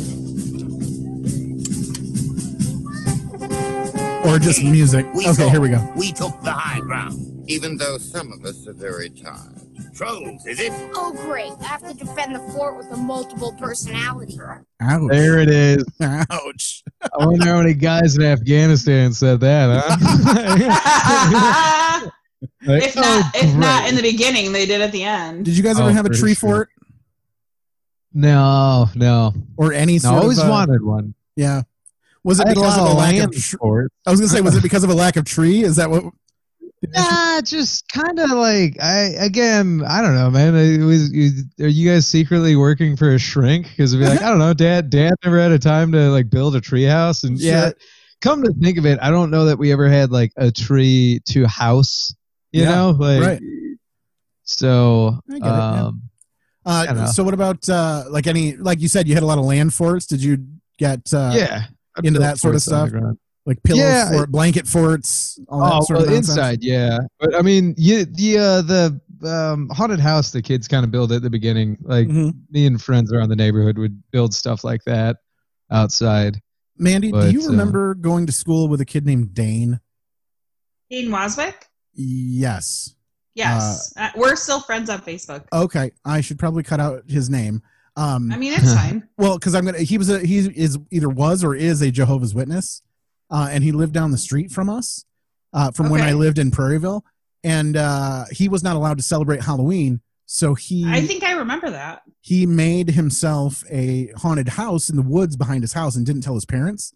Or gorgeous music. We okay, took, here we go. We took the high ground, even though some of us are very tired. Trolls, is it? Oh, great. I have to defend the fort with a multiple personality. Ouch. There it is. Ouch. I wonder how many guys in Afghanistan said that, huh? Like, if not, oh, if not in the beginning, they did at the end. Did you guys ever oh, have a tree sure. fort? No, no. Or any sort no, I always of, uh, wanted one. Yeah. Was it I because of a lack of tree? I was going to say, was it because of a lack of tree? Is that what... Nah, just kind of like I again. I don't know, man. It was, you, are you guys secretly working for a shrink? Because it'd be like, I don't know, Dad. Dad never had a time to like build a tree house, and yeah. Shit. Come to think of it, I don't know that we ever had like a tree to house. You yeah, know, like right. So. I get it, um, yeah. uh, I don't know. So what about uh, like any like you said you had a lot of land forts? Did you get uh, yeah into that sort of stuff? Like pillow yeah, fort, blanket forts, all oh, that sort well, of nonsense. Inside, yeah. But I mean, you, the uh, the um, haunted house the kids kind of build at the beginning. Like mm-hmm. me and friends around the neighborhood would build stuff like that outside. Mandy, but, do you remember uh, going to school with a kid named Dane? Dane Waswick? Yes. Yes, uh, uh, we're still friends on Facebook. Okay, I should probably cut out his name. Um, I mean, it's fine. Well, because I'm gonna. He was a. He is either was or is a Jehovah's Witness. Uh, and he lived down the street from us, uh, from okay. when I lived in Prairieville. And uh, he was not allowed to celebrate Halloween, so he... I think I remember that. He made himself a haunted house in the woods behind his house and didn't tell his parents.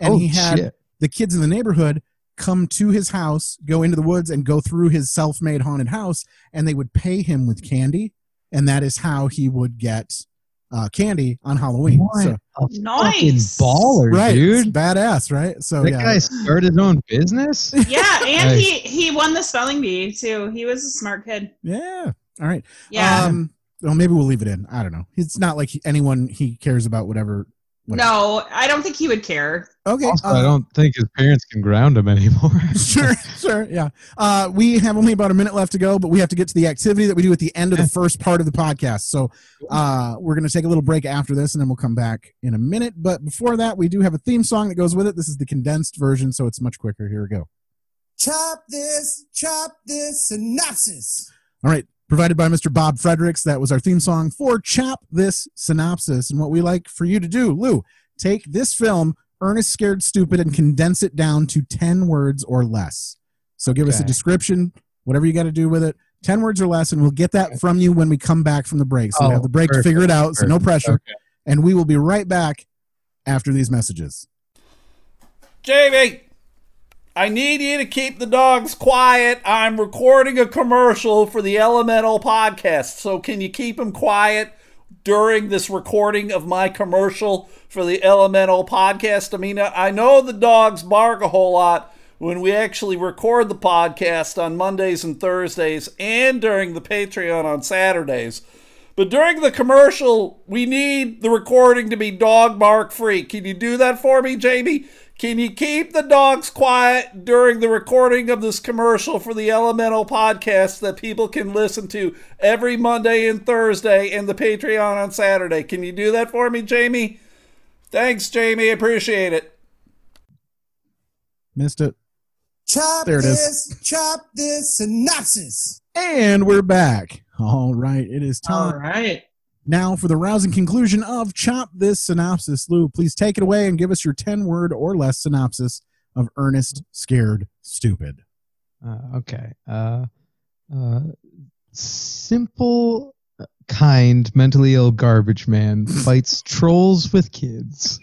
And oh, he had shit. the kids in the neighborhood come to his house, go into the woods, and go through his self-made haunted house, and they would pay him with candy. And that is how he would get... Uh, candy on Halloween. What so. a nice fucking baller, right. dude! It's badass, right? So that yeah. guy started his own business. Yeah, and nice. he he won the spelling bee too. He was a smart kid. Yeah. All right. Yeah. Um, well, maybe we'll leave it in. I don't know. It's not like he, anyone he cares about. Whatever. whatever. No, I don't think he would care. Okay. Also, um, I don't think his parents can ground him anymore. sure. Sure. Yeah. Uh, we have only about a minute left to go, but we have to get to the activity that we do at the end of the first part of the podcast. So uh, we're going to take a little break after this, and then we'll come back in a minute. But before that, we do have a theme song that goes with it. This is the condensed version, so it's much quicker. Here we go. Chop this, chop this, synopsis. All right. Provided by Mister Bob Fredericks. That was our theme song for Chop This Synopsis. And what we like for you to do, Lou, take this film, Ernest Scared Stupid, and condense it down to ten words or less. So give okay. us a description, whatever you got to do with it, ten words or less, and we'll get that from you when we come back from the break. So oh, we have the break perfect, to figure it out, perfect. so no pressure. Okay. And we will be right back after these messages. Jamie! I need you to keep the dogs quiet. I'm recording a commercial for the Elemental Podcast, so can you keep them quiet during this recording of my commercial for the Elemental Podcast? I mean, I know the dogs bark a whole lot when we actually record the podcast on Mondays and Thursdays and during the Patreon on Saturdays, but during the commercial, we need the recording to be dog bark free. Can you do that for me, Jamie? Can you keep the dogs quiet during the recording of this commercial for the Elemental Podcast that people can listen to every Monday and Thursday and the Patreon on Saturday? Can you do that for me, Jamie? Thanks, Jamie. Appreciate it. Missed it. Chop there it this, is. Chop this synopsis. And we're back. All right. It is time. All right. Now for the rousing conclusion of Chop This Synopsis. Lou, please take it away and give us your ten-word or less synopsis of Ernest Scared Stupid. Uh, okay. Uh, uh, simple, kind, mentally ill garbage man fights trolls with kids.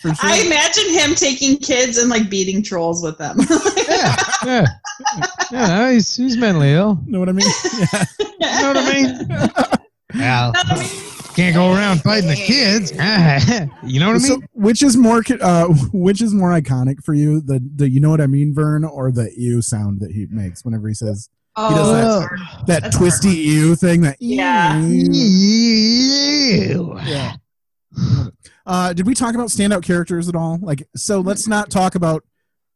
Sure. I imagine him taking kids and like beating trolls with them. yeah, yeah, yeah. He's, he's mentally ill. Know what I mean? Yeah. Know what I mean? Well, can't go around fighting the kids. You know what I mean? So, which is more, uh, which is more iconic for you? The the you know what I mean, Vern, or the ew sound that he makes whenever he says oh, he does that, that that's twisty ew thing. That yeah, ew. Yeah. Uh, did we talk about standout characters at all? Like, so let's not talk about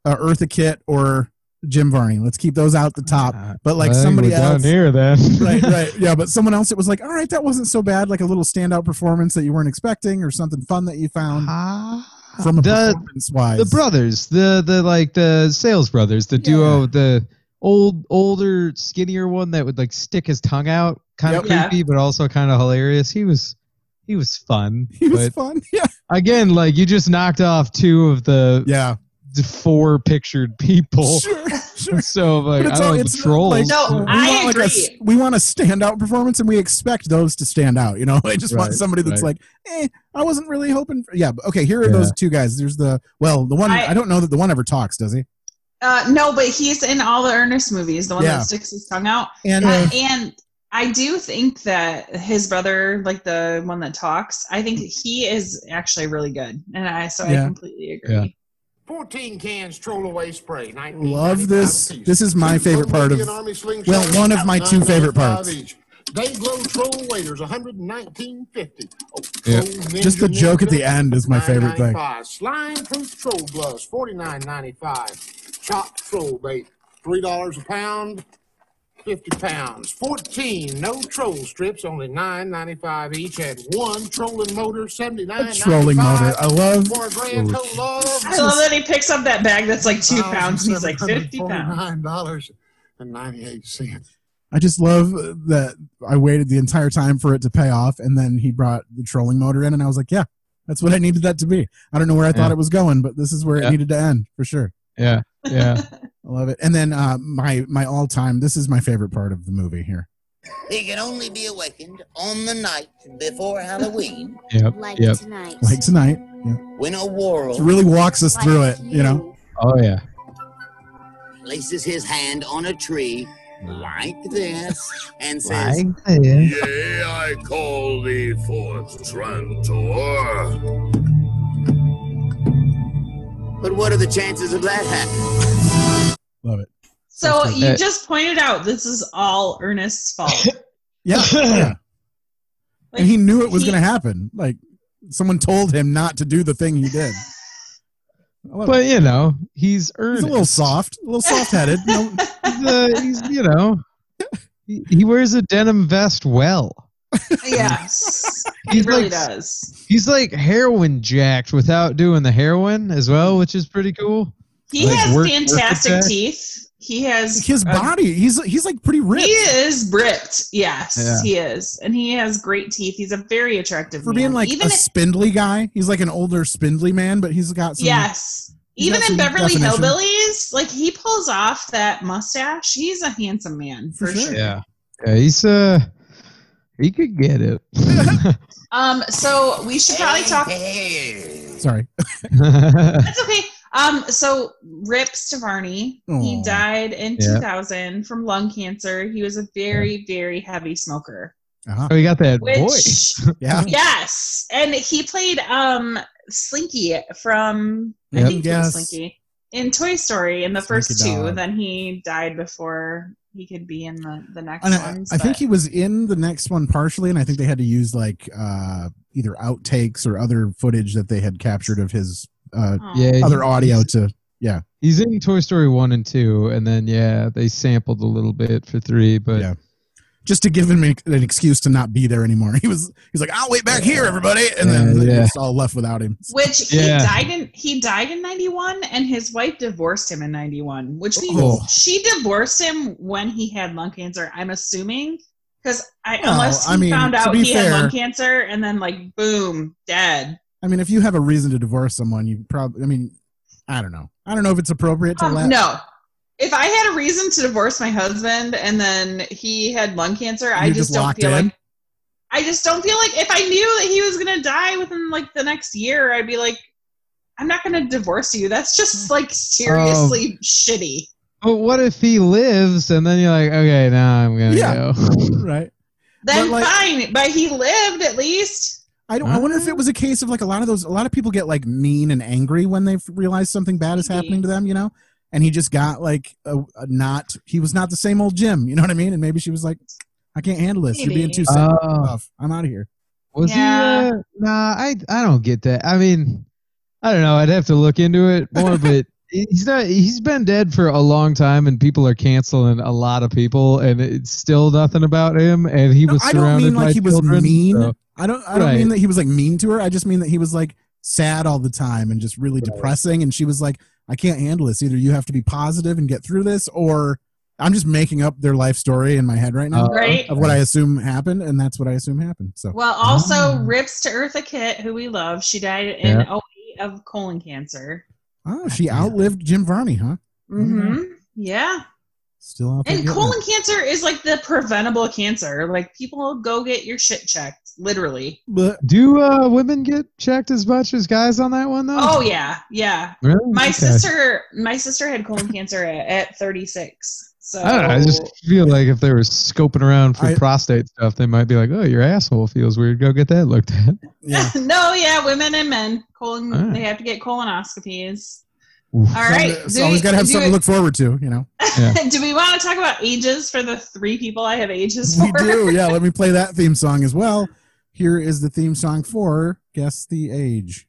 uh, Eartha Kitt or Jim Varney. Let's keep those out the top. But like well, somebody else, down here, then. right, right, yeah. But someone else, it was like, all right, that wasn't so bad. Like a little standout performance that you weren't expecting, or something fun that you found. Ah, from a the, performance wise. The brothers, the the like the sales brothers, the yeah. duo, the old older skinnier one that would like stick his tongue out, kind yep. of creepy, yeah. but also kind of hilarious. He was he was fun. He was fun. Yeah. Again, like you just knocked off two of the yeah. four pictured people. Sure, sure. So like, but it's I don't all, it's trolls. Like, no, I want, agree. Like, a, we want a standout performance, and we expect those to stand out. You know, I just right, want somebody that's right. like, eh, I wasn't really hoping. For, yeah, okay. Here are yeah. those two guys. There's the well, the one. I, I don't know that the one ever talks, does he? Uh, no, but he's in all the Ernest movies. The one yeah. that sticks his tongue out. And uh, uh, and I do think that his brother, like the one that talks, I think he is actually really good, and I so yeah. I completely agree. Yeah. fourteen cans troll away spray. Love this. This is my favorite part of, well, one of my two favorite parts. They blow troll away. There's one hundred nineteen fifty. Just the joke at the end is my favorite thing. Slime proof troll gloves, forty-nine ninety-five. Chopped troll bait, three dollars a pound, fifty pounds. fourteen no troll strips, only nine ninety-five each. And one trolling motor, seventy-nine ninety-five. Trolling motor. I love. For a grand total of, I love that he picks up that bag that's like two pounds and he's like fifty pounds. nine dollars and ninety-eight cents. I just love that I waited the entire time for it to pay off, and then he brought the trolling motor in, and I was like, yeah, that's what I needed that to be. I don't know where I yeah. thought it was going, but this is where yeah. it needed to end for sure. Yeah. Yeah. I love it. And then uh, my, my all-time, this is my favorite part of the movie here. He can only be awakened on the night before Halloween. Yep. Like yep. tonight. Like tonight. Yep. When a world. It really walks us like through it, you. you know. Oh, yeah. Places his hand on a tree like this and says, like this. Yea, I call thee forth, Trantor. But what are the chances of that happening? Love it. So like you that. just pointed out this is all Ernest's fault. yeah. yeah. Like, and he knew it was going to happen. Like someone told him not to do the thing he did. But it. you know, he's Ernest. He's a little soft, a little soft-headed. No, he's, uh, he's, you know, he, he wears a denim vest well. Yes, he really like, does. He's like heroin jacked without doing the heroin as well, which is pretty cool. He like has work, fantastic work teeth. He has his um, body. He's he's like pretty ripped. He is ripped. Yes, yeah. he is, and he has great teeth. He's a very attractive for man. being like Even a if, spindly guy. He's like an older spindly man, but he's got some, yes. Even in Beverly definition. Hillbillies, like he pulls off that mustache. He's a handsome man for, for sure. sure. Yeah, yeah he's a. Uh, He could get it. um. So we should probably talk. Sorry. That's okay. Um. So Rip Stavarney, Aww. he died in yeah. two thousand from lung cancer. He was a very, yeah. very heavy smoker. Uh-huh. Oh, he got that which, voice. yeah. Yes, and he played um Slinky from yep, I think yes. it was Slinky in Toy Story in the Slinky first two, dog. and then he died before. He could be in the, the next one. I, I think he was in the next one partially, and I think they had to use like uh, either outtakes or other footage that they had captured of his uh, yeah, other audio to, yeah. He's in Toy Story one and two, and then, yeah, they sampled a little bit for three, but... Yeah. Just to give him an excuse to not be there anymore. He was he's like, I'll wait back here, everybody. And yeah, then yeah. it's all left without him. Which he yeah. died in he died in ninety-one, and his wife divorced him in ninety-one, which means oh. she divorced him when he had lung cancer, I'm assuming. Because I well, unless he I mean, found out he fair, had lung cancer and then like boom, dead. I mean, if you have a reason to divorce someone, you probably I mean, I don't know. I don't know if it's appropriate to um, let no. If I had a reason to divorce my husband and then he had lung cancer, I just, just don't feel in? like I just don't feel like if I knew that he was going to die within like the next year, I'd be like, I'm not going to divorce you. That's just like seriously um, shitty. But what if he lives and then you're like, okay, now I'm going to yeah. go. right. Then but like, fine. But he lived at least. I don't. I wonder if it was a case of like a lot of those, a lot of people get like mean and angry when they realize something bad is Maybe. happening to them, you know? And he just got like a, a not, he was not the same old Jim. You know what I mean? And maybe she was like, I can't handle this. Maybe. You're being too sad. Uh, I'm out of here. Was yeah. he? Uh, nah, I, I don't get that. I mean, I don't know. I'd have to look into it more, but he's not, he's been dead for a long time and people are canceling a lot of people and it's still nothing about him. And he no, was surrounded by I don't mean like he children, was mean. So. I don't, I don't right. mean that he was like mean to her. I just mean that he was like, sad all the time and just really right. depressing. And she was like, I can't handle this. Either you have to be positive and get through this, or I'm just making up their life story in my head right now right. of what I assume happened. And that's what I assume happened. So, well, also ah. rips to Eartha Kitt, who we love. She died in yeah. oh eight of colon cancer. Oh, she yeah. outlived Jim Varney, huh? Mm-hmm. Yeah. Still out. And colon it. cancer is like the preventable cancer. Like, people go get your shit checked, literally. But do uh, women get checked as much as guys on that one, though? Oh yeah, yeah. Really? My okay. sister, my sister had colon cancer at, at thirty-six. So I don't know. I just feel like if they were scoping around for I, prostate stuff, they might be like, "Oh, your asshole feels weird. Go get that looked at." Yeah. No, yeah, women and men colon. Right. They have to get colonoscopies. Oof. All right. So, so we, always got to have something we, to look forward to, you know. Yeah. Do we want to talk about ages for the three people I have ages for? We do. Yeah. Let me play that theme song as well. Here is the theme song for Guess the Age.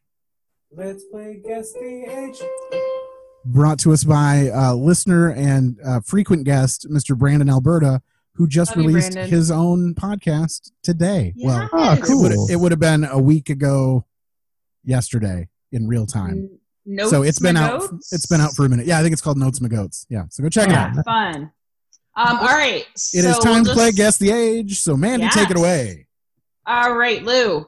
Let's play Guess the Age. Brought to us by uh, listener and uh, frequent guest, Mister Brandon Alberta, who just Love released you, his own podcast today. Yes. Well, oh, cool. It would have been a week ago yesterday in real time. Mm. Notes so it's been McGoats? out. It's been out for a minute. Yeah, I think it's called Notes McGoats. Yeah, so go check yeah, it out. Fun. Um, all right. It so is time we'll to play just... Guess the Age. So Mandy, yes. take it away. All right, Lou.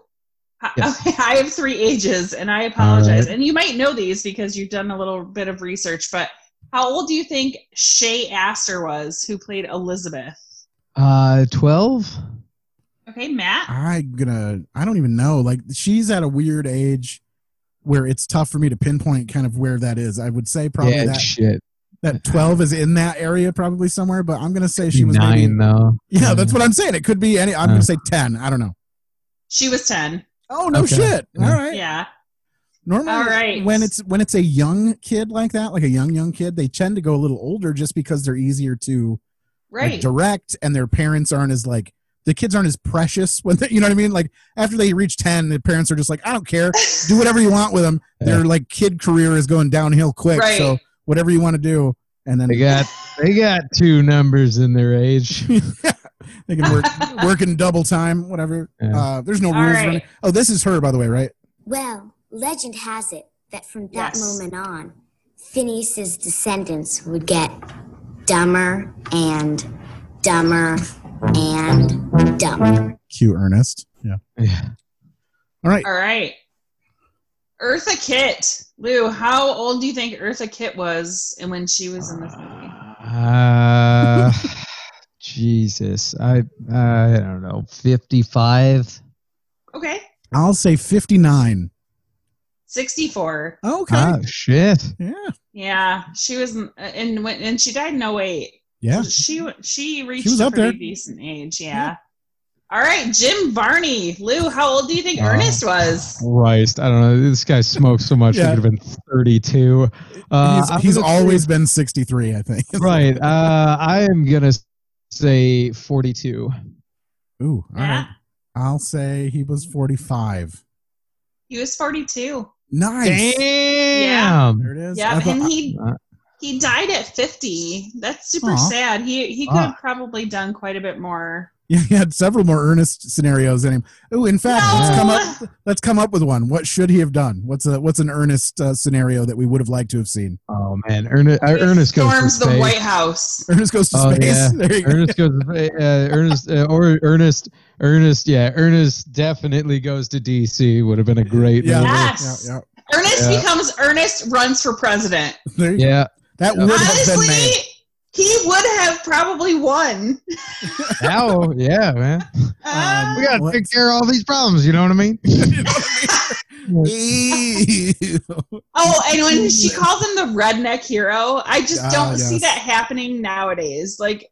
Yes. Okay, I have three ages, and I apologize. Right. And you might know these because you've done a little bit of research. But how old do you think Shay Aster was, who played Elizabeth? Uh, twelve. Okay, Matt. I'm gonna. I don't even know. Like, she's at a weird age where it's tough for me to pinpoint kind of where that is. I would say probably yeah, that shit. that twelve is in that area probably somewhere, but I'm going to say she was nine maybe, though. Yeah, that's what I'm saying. It could be any, I'm uh, going to say ten. I don't know. She was ten. Oh, no okay. shit. Yeah. All right. Yeah. Normally All right. when it's, when it's a young kid like that, like a young, young kid, they tend to go a little older just because they're easier to right. like, direct, and their parents aren't as like, the kids aren't as precious when they, you know what I mean? Like, after they reach ten, the parents are just like, I don't care. Do whatever you want with them. Yeah. Their like kid career is going downhill quick. Right. So whatever you want to do. And then they got, they got two numbers in their age. yeah. They can work, work in double time, whatever. Yeah. Uh, there's no All rules. Right. Running. Oh, this is her, by the way, right? Well, legend has it that from that yes. moment on, Phineas's descendants would get dumber and dumber and dumb. Cue Ernest. Yeah. yeah. All right. All right. Eartha Kitt. Lou, how old do you think Eartha Kitt was and when she was in this movie? Uh, Jesus. I uh, I don't know. fifty-five? Okay. I'll say fifty-nine. sixty-four. Okay. Oh, shit. Yeah. Yeah. She was in, and, when, and she died in oh eight. Yeah, so she she reached she was a up pretty there. decent age. Yeah. yeah. All right, Jim Varney. Lou, how old do you think oh, Ernest was? Christ, I don't know. This guy smoked so much. yeah. He could have been thirty-two. Uh, he's he's always say, been sixty-three, I think. right. Uh, I am gonna say forty-two. Ooh. All yeah. right. I'll say he was forty-five. He was forty-two. Nice. Damn. Yeah. There it is. Yeah, and he. Uh, He died at fifty. That's super Aww. sad. He he could have probably done quite a bit more. Yeah, he had several more Ernest scenarios in him. Oh, in fact, no! let's come up. Let's come up with one. What should he have done? What's a what's an Ernest uh, scenario that we would have liked to have seen? Oh man, Ernest uh, Ernest goes to space. Storms the White House. Ernest goes to oh, space. Yeah. Go. Ernest goes. To, uh, Ernest uh, or Ernest Ernest. Yeah, Ernest definitely goes to D C. Would have been a great. Yeah. Movie. Yes. Yeah, yeah. Ernest yeah. becomes Ernest runs for president. There you yeah. Go. That would Honestly, have been made. He would have probably won. Oh, yeah, man. Um, we got to take care of all these problems, you know what I mean? you know what I mean? Oh, and when she calls him the redneck hero, I just ah, don't yes. see that happening nowadays. Like,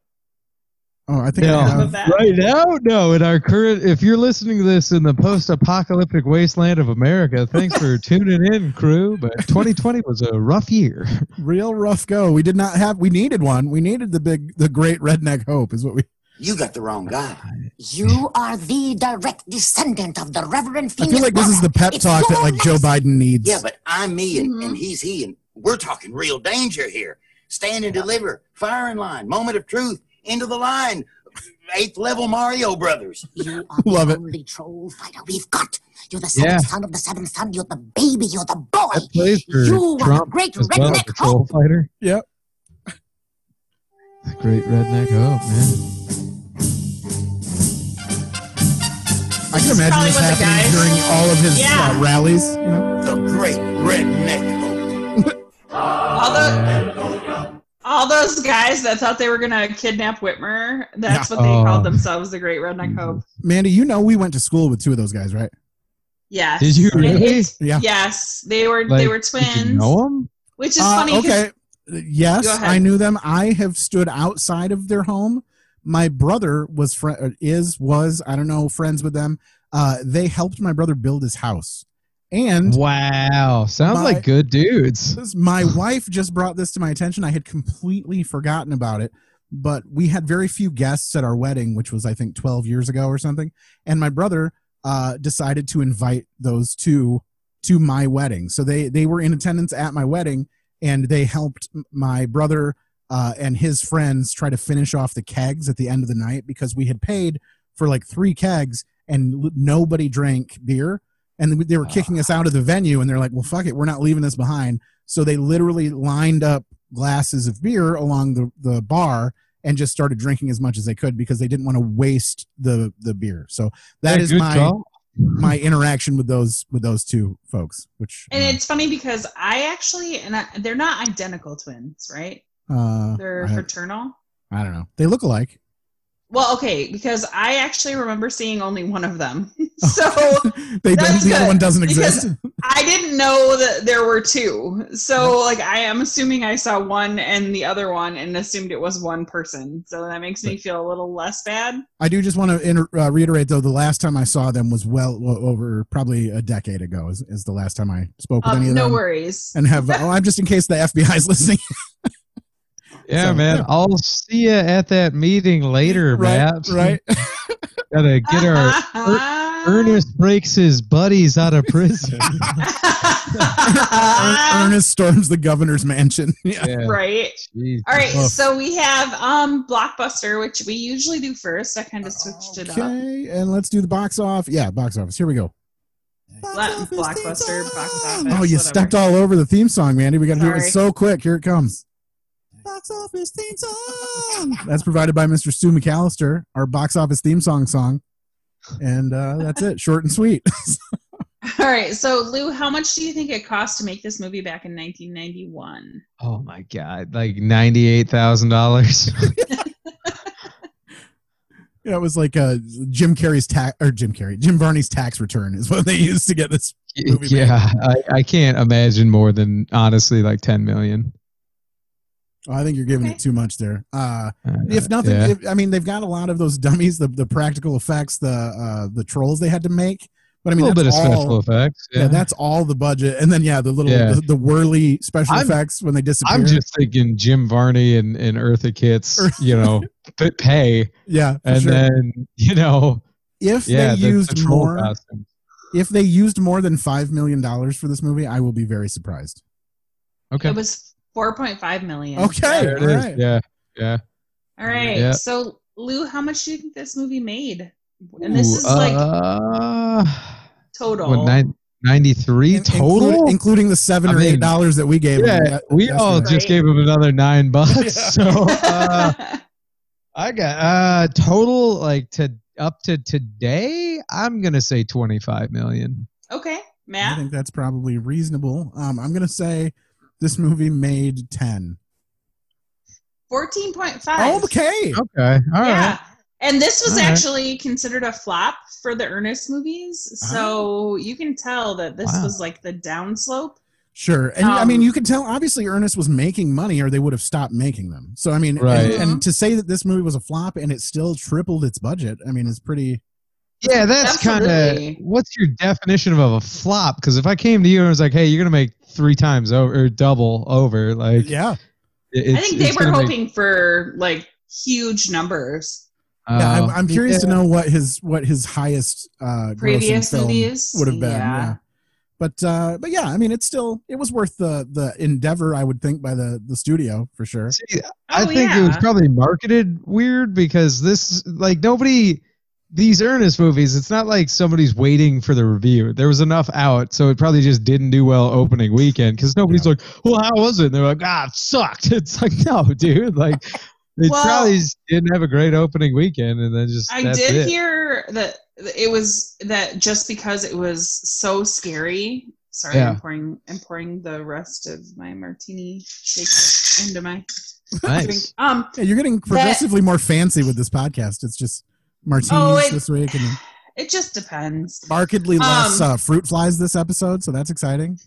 oh, I think no. I have that. Right now, no. In our current, if you're listening to this in the post-apocalyptic wasteland of America, thanks for tuning in, crew. But twenty twenty was a rough year, real rough go. We did not have. We needed one. We needed the big, the great redneck hope, is what we. You got the wrong guy. You are the direct descendant of the Reverend Phoenix. I feel like this is the pep it's talk that like nice. Joe Biden needs. Yeah, but I'm me, and, mm-hmm. and he's he, and we're talking real danger here. Stand and deliver, fire in line, moment of truth. Into the line, eighth level Mario Brothers. You are Love the it. only troll fighter we've got. You're the seventh yeah. son of the seventh son. You're the baby. You're the boy. You Trump are the great redneck well, hope. Fighter. Yep. The great redneck hope, man. I can imagine this happening during all of his yeah. uh, rallies. You know? The great redneck hope. all the... All those guys that thought they were going to kidnap Whitmer, that's yeah. what they oh. called themselves, the Great Redneck Hope. Mandy, you know we went to school with two of those guys, right? Yeah. Did you really? Yeah. Yes. They were like, they were twins. Did you know them? Which is uh, funny. Okay. Yes, I knew them. I have stood outside of their home. My brother was fr- is, was, I don't know, friends with them. Uh, they helped my brother build his house. And wow, sounds my, like good dudes. My wife just brought this to my attention. I had completely forgotten about it, but we had very few guests at our wedding, which was, I think, twelve years ago or something. And my brother uh, decided to invite those two to my wedding. So they, they were in attendance at my wedding, and they helped my brother uh, and his friends try to finish off the kegs at the end of the night, because we had paid for like three kegs and nobody drank beer. And they were kicking us out of the venue, and they're like, well, fuck it, we're not leaving this behind. So they literally lined up glasses of beer along the, the bar and just started drinking as much as they could, because they didn't want to waste the, the beer. So that yeah, is my call. my interaction with those with those two folks. Which And uh, it's funny because I actually, and I, they're not identical twins, right? Uh, they're I, fraternal? I don't know. They look alike. Well, okay, because I actually remember seeing only one of them. So they that's the other one doesn't exist. I didn't know that there were two. So like I am assuming I saw one and the other one and assumed it was one person. So that makes me feel a little less bad. I do just want to inter- uh, reiterate, though, the last time I saw them was well over probably a decade ago is, is the last time I spoke with um, any of no them. No worries. And have, oh, I'm just in case the F B I is listening. Yeah, so, man. Yeah. I'll see you at that meeting later, right, Babs. Right. Gotta get our er, Ernest breaks his buddies out of prison. Ernest storms the governor's mansion. Yeah. Yeah. Right. Jeez. All right. Oh. So we have um Blockbuster, which we usually do first. I kind of switched okay, it up. Okay, and let's do the box office. Yeah, box office. Here we go. Blockbuster, Blockbuster box office. Oh, you whatever. stepped all over the theme song, Mandy. We gotta Sorry. do it so quick. Here it comes. Box office theme song. That's provided by Mister Stu McAllister, our box office theme song song. And uh, that's it. Short and sweet. All right. So, Lou, how much do you think it cost to make this movie back in nineteen ninety-one? Oh, my God. Like ninety-eight thousand dollars. Yeah, it was like uh, Jim Carrey's tax, or Jim Carrey, Jim Varney's tax return is what they used to get this movie made. Yeah. I, I can't imagine more than, honestly, like ten million dollars. Oh, I think you're giving okay. it too much there. Uh, uh, if nothing, yeah. if, I mean, they've got a lot of those dummies, the, the practical effects, the uh, the trolls they had to make. But I mean, a little bit all, of special effects. Yeah. yeah, that's all the budget, and then yeah, the little yeah. The, the whirly special I'm, effects when they disappear. I'm just thinking Jim Varney and, and Eartha Kitt's, you know, pay. Yeah, and sure. then you know, if yeah, they the, used the more, costume. if they used more than five million dollars for this movie, I will be very surprised. Okay, it was. four point five million. Okay. There it is. Right. Yeah. Yeah. All right. Yeah. So, Lou, how much do you think this movie made? And this Ooh, is like uh, total. What, nine, ninety-three in, total? Including, including the seven I or eight mean, dollars that we gave yeah, him. We yesterday. all just gave him another nine bucks. Yeah. So uh, I got uh total like to up to today, I'm gonna say twenty-five million. Okay. Matt. I think that's probably reasonable. Um, I'm gonna say this movie made ten. fourteen point five. Oh, okay. Okay. All yeah. right. Yeah. And this was All actually right. considered a flop for the Ernest movies. So uh-huh. you can tell that this wow. was like the downslope. Sure. And um, I mean, you can tell obviously Ernest was making money or they would have stopped making them. So, I mean, right. and, mm-hmm. and to say that this movie was a flop and it still tripled its budget, I mean, is pretty... Yeah, that's kind of, what's your definition of a flop? Because if I came to you and was like, hey, you're going to make three times over, or double over, like. Yeah. I think they were hoping make... for, like, huge numbers. Uh, yeah, I'm, I'm curious yeah. to know what his what his highest uh, previous movies would have been. Yeah. yeah. But uh, but yeah, I mean, it's still it was worth the the endeavor, I would think, by the the studio for sure. See, I oh, think yeah. it was probably marketed weird because this like nobody these Ernest movies. It's not like somebody's waiting for the review. There was enough out, so it probably just didn't do well opening weekend because nobody's yeah. like, well, how was it? And they're like, ah, it sucked. It's like, no, dude, like it well, probably didn't have a great opening weekend, and then just I that's did it. hear that. It was that just because it was so scary. Sorry, yeah. I'm pouring. I'm pouring the rest of my martini shaker into my nice. drink. Um, yeah, you're getting progressively that, more fancy with this podcast. It's just martinis oh, it, this week, and then, it just depends. Markedly less um, uh, fruit flies this episode, so that's exciting.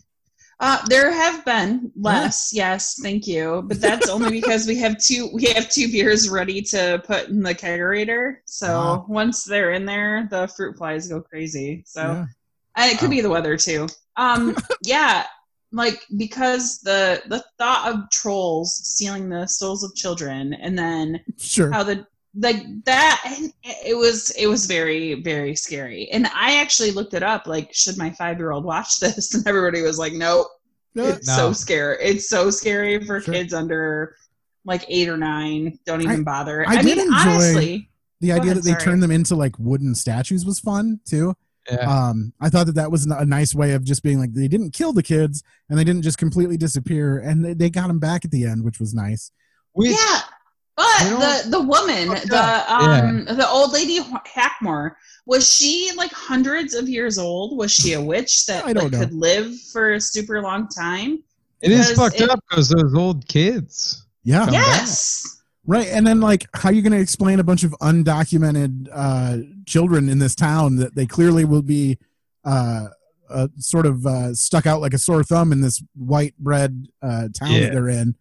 Uh, there have been less, yeah. yes, thank you, but that's only because we have two. We have two beers ready to put in the kegerator. So wow. once they're in there, the fruit flies go crazy. So, yeah. and it could wow. be the weather too. Um, yeah, like because the the thought of trolls stealing the souls of children, and then sure. how the like that it was it was very very scary. And I actually looked it up, like, should my five-year-old watch this? And everybody was like, nope, it's no. so scary it's so scary for sure. kids under like eight or nine, don't even I, bother I, I did mean enjoy honestly the idea ahead, that they sorry. turned them into like wooden statues was fun too. yeah. um I thought that that was a nice way of just being like, they didn't kill the kids and they didn't just completely disappear, and they, they got them back at the end, which was nice. Which, yeah But the, the woman, the um yeah. the old lady Hackmore, was she like hundreds of years old? Was she a witch that I don't like, know. could live for a super long time? It because is fucked it, up because those old kids. Yeah. Yes. Back. Right, and then like, how are you going to explain a bunch of undocumented uh, children in this town that they clearly will be uh, uh, sort of uh, stuck out like a sore thumb in this white bread uh, town yeah. that they're in?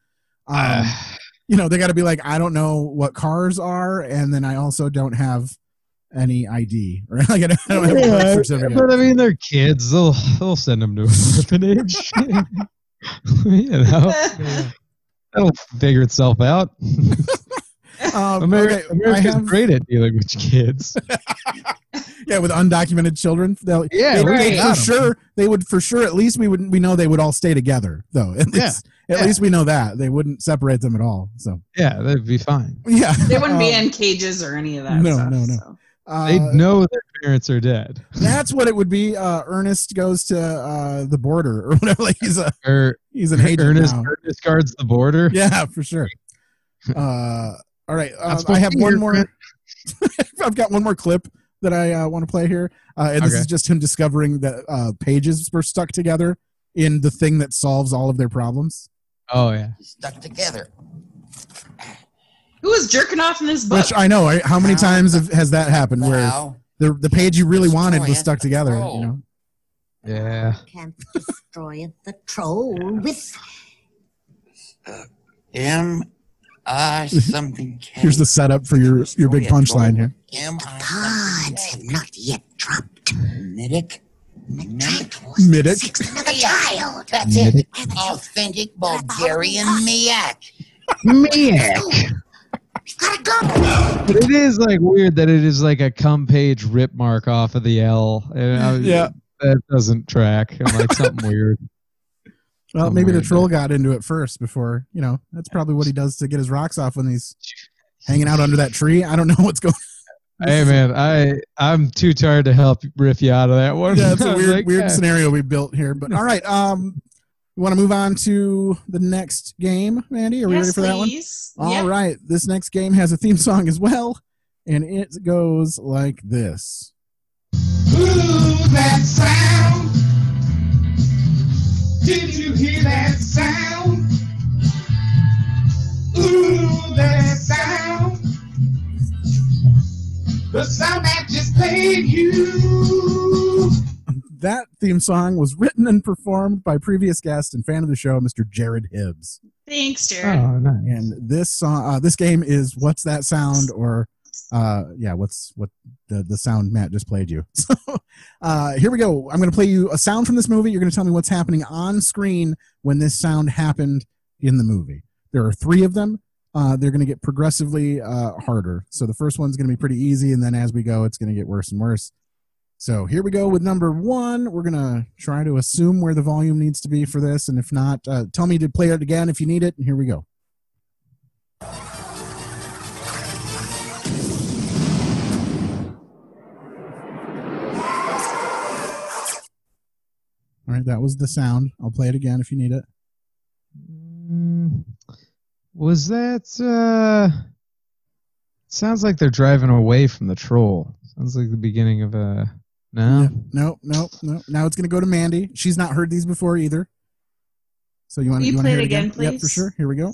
Um, uh. You know, they got to be like, I don't know what cars are, and then I also don't have any I D. Or like, I don't have yeah, a birth certificate. But I mean, they're kids. They'll they'll send them to an orphanage. You know, that'll figure itself out. um, America, okay, America's have... great at dealing with kids. Yeah, with undocumented children. They'll, yeah, they, right. they, for sure. They would for sure. At least we would. We know they would all stay together, though. At yeah. least. At yeah. least we know that. They wouldn't separate them at all. So yeah, they'd be fine. Yeah. They wouldn't um, be in cages or any of that no, stuff. No, no, no. So. Uh, they'd know their parents are dead. That's what it would be. Uh, Ernest goes to uh, the border or whatever. Like he's a or, he's an agent Ernest, now. Ernest guards the border. Yeah, for sure. Uh, all right. Uh, I have one more. I've got one more clip that I uh, want to play here. Uh, and this okay. is just him discovering that uh, pages were stuck together in the thing that solves all of their problems. Oh, yeah. Stuck together. Who is jerking off in this book? Which I know. Right? How many now, times have, has that happened now, where the, the page you really wanted was stuck together? Troll. You know? Yeah. Can't destroy the troll yeah. with uh, M I something. K. Here's the setup for your, your big punchline here. M I The pods have not yet dropped. Medic. Middick. Child. That's Middick. It. An authentic Bulgarian miak. Miak. But it is like weird that it is like a cum page rip mark off of the L. I, yeah. That doesn't track. I'm like, something weird. Well, something maybe weird. The troll got into it first before, you know, that's probably what he does to get his rocks off when he's hanging out under that tree. I don't know what's going on. Hey man, I I'm too tired to help riff you out of that one. Yeah, it's a weird like, weird yeah. scenario we built here. But all right, um, we want to move on to the next game, Mandy. Are we yes, ready for please. that one? All yep. right, this next game has a theme song as well, and it goes like this. Ooh, that sound! Did you hear that sound? Ooh, that sound! The sound that just played you. That theme song was written and performed by previous guest and fan of the show, Mister Jared Hibbs. Thanks, Jared. Oh, nice. And this song, uh, this game is "What's That Sound?" or uh, yeah, what's what the the sound Matt just played you. So uh, here we go. I'm going to play you a sound from this movie. You're going to tell me what's happening on screen when this sound happened in the movie. There are three of them. Uh, they're going to get progressively uh, harder. So the first one's going to be pretty easy, and then as we go, it's going to get worse and worse. So here we go with number one. We're going to try to assume where the volume needs to be for this. And if not, uh, tell me to play it again if you need it. And here we go. All right, that was the sound. I'll play it again if you need it. Mm, was that... Uh, sounds like they're driving away from the troll. Sounds like the beginning of a... No? Yeah, no, no, no. Now it's going to go to Mandy. She's not heard these before either. So you want to play it again, again, please? Yep, for sure. Here we go.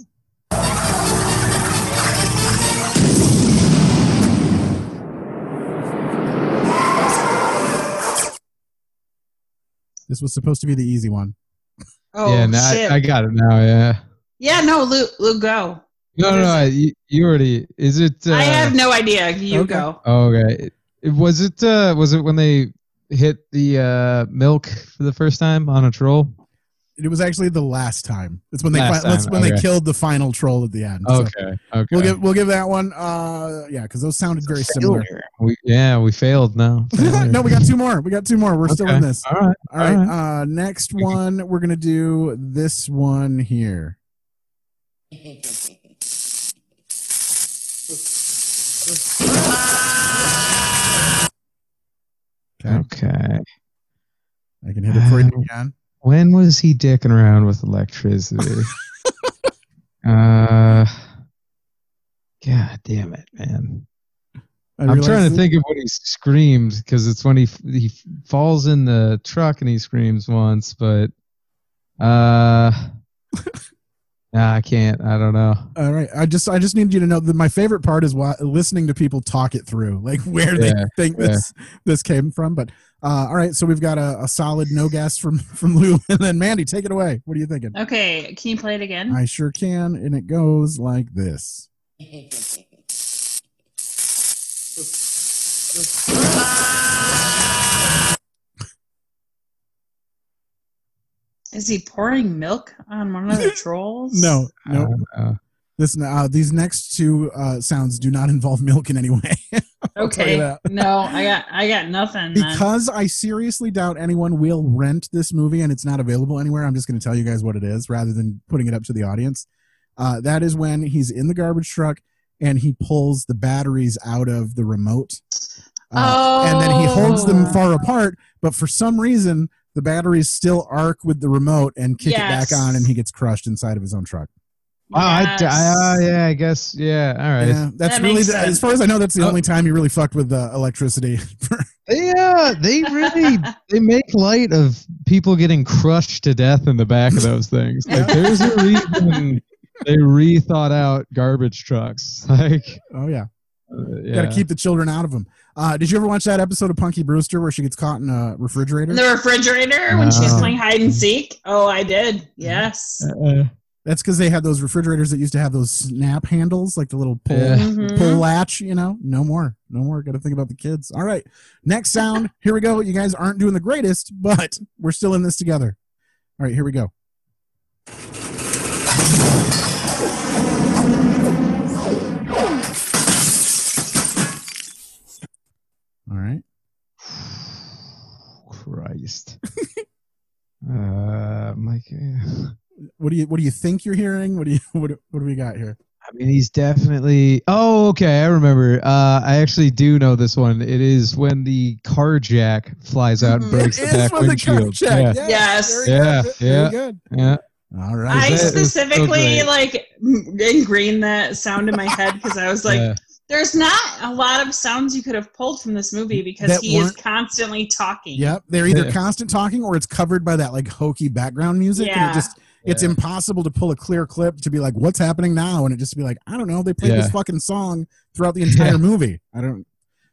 This was supposed to be the easy one. Oh, yeah, no, shit. I, I got it now, yeah. Yeah, no, Lou, Lou go. No, no, no you, you already... Is it... Uh, I have no idea. You okay. go. Oh, okay. It, was, it, uh, was it when they hit the uh, milk for the first time on a troll? It was actually the last time. It's when they fi- time, that's when okay. they killed the final troll at the end. Okay, so okay. We'll give, we'll give that one... Uh, yeah, because those sounded very similar. We, yeah, we failed now. No, we got two more. We got two more. We're okay. still in this. All right. All right. All right. Uh, next one, we're going to do this one here. Okay. I can hit it for you uh, again. When was he dicking around with electricity? uh, God damn it, man. I'm trying to think of when he screams, because it's when he he falls in the truck and he screams once, but uh, nah, I can't. I don't know. All right, I just I just need you to know that my favorite part is why, listening to people talk it through, like where yeah, they think yeah. this this came from. But uh, all right, so we've got a, a solid no guess from from Lou, and then Mandy, take it away. What are you thinking? Okay, can you play it again? I sure can, and it goes like this. Is he pouring milk on one of the trolls? No, no. Uh, Listen, uh, these next two uh, sounds do not involve milk in any way. Okay, no, I got, I got nothing. Because then. I seriously doubt anyone will rent this movie, and it's not available anywhere. I'm just going to tell you guys what it is, rather than putting it up to the audience. Uh, that is when he's in the garbage truck. And he pulls the batteries out of the remote. Uh, oh. And then he holds them far apart. But for some reason, the batteries still arc with the remote and kick yes. it back on. And he gets crushed inside of his own truck. Wow. Yes. I, I, uh, yeah, I guess. Yeah. All right. Yeah, that's that really, the, as far as I know, that's the oh. only time he really fucked with uh, electricity. Yeah. They really, they make light of people getting crushed to death in the back of those things. Like there's a reason. They rethought out garbage trucks. Like, oh yeah, uh, yeah. Got to keep the children out of them. Uh, did you ever watch that episode of Punky Brewster where she gets caught in a refrigerator? In the refrigerator no. when she's playing hide and seek. Oh, I did. Yes. Uh, That's because they had those refrigerators that used to have those snap handles, like the little pull yeah. mm-hmm. pull latch. You know, no more, no more. Got to think about the kids. All right, next sound. Here we go. You guys aren't doing the greatest, but we're still in this together. All right, here we go. All right. Christ. uh, Mike. What do you What do you think you're hearing? What do you What What do we got here? I mean, he's definitely. Oh, okay. I remember. Uh, I actually do know this one. It is when the car jack flies out and breaks it the back windshield. The yeah. Yes. yes. Yeah. Good. Yeah. Good. Yeah. All right. I that specifically so like ingrained that sound in my head because I was like. Yeah. There's not a lot of sounds you could have pulled from this movie because that he is constantly talking. Yep, they're either constant talking or it's covered by that like hokey background music, yeah. and it just yeah. it's impossible to pull a clear clip to be like, what's happening now? And it just be like, I don't know, they played yeah. this fucking song throughout the entire yeah. movie. I don't.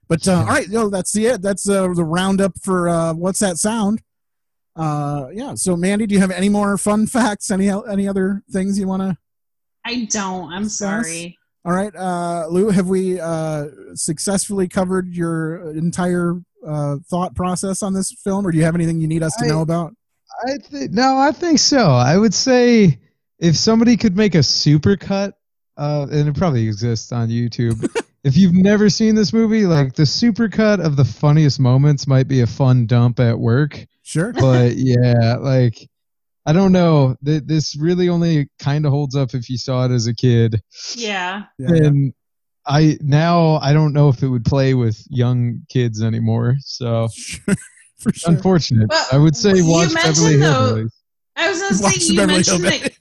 But uh, all right, no, that's the it. That's uh, the roundup for uh, what's that sound? Uh, yeah. So, Mandy, do you have any more fun facts? Any any other things you want to? I don't. I'm discuss? sorry. All right, uh, Lou, have we uh, successfully covered your entire uh, thought process on this film, or do you have anything you need us to I, know about? I th- No, I think so. I would say if somebody could make a supercut, uh, and it probably exists on YouTube, If you've never seen this movie, like the supercut of the funniest moments might be a fun dump at work. Sure. But yeah, like I don't know. Th- this really only kind of holds up if you saw it as a kid. Yeah. And I now I don't know if it would play with young kids anymore. So sure, for sure. Unfortunate. Well, I would say watch Beverly Hillbillies. I was going to say you mentioned that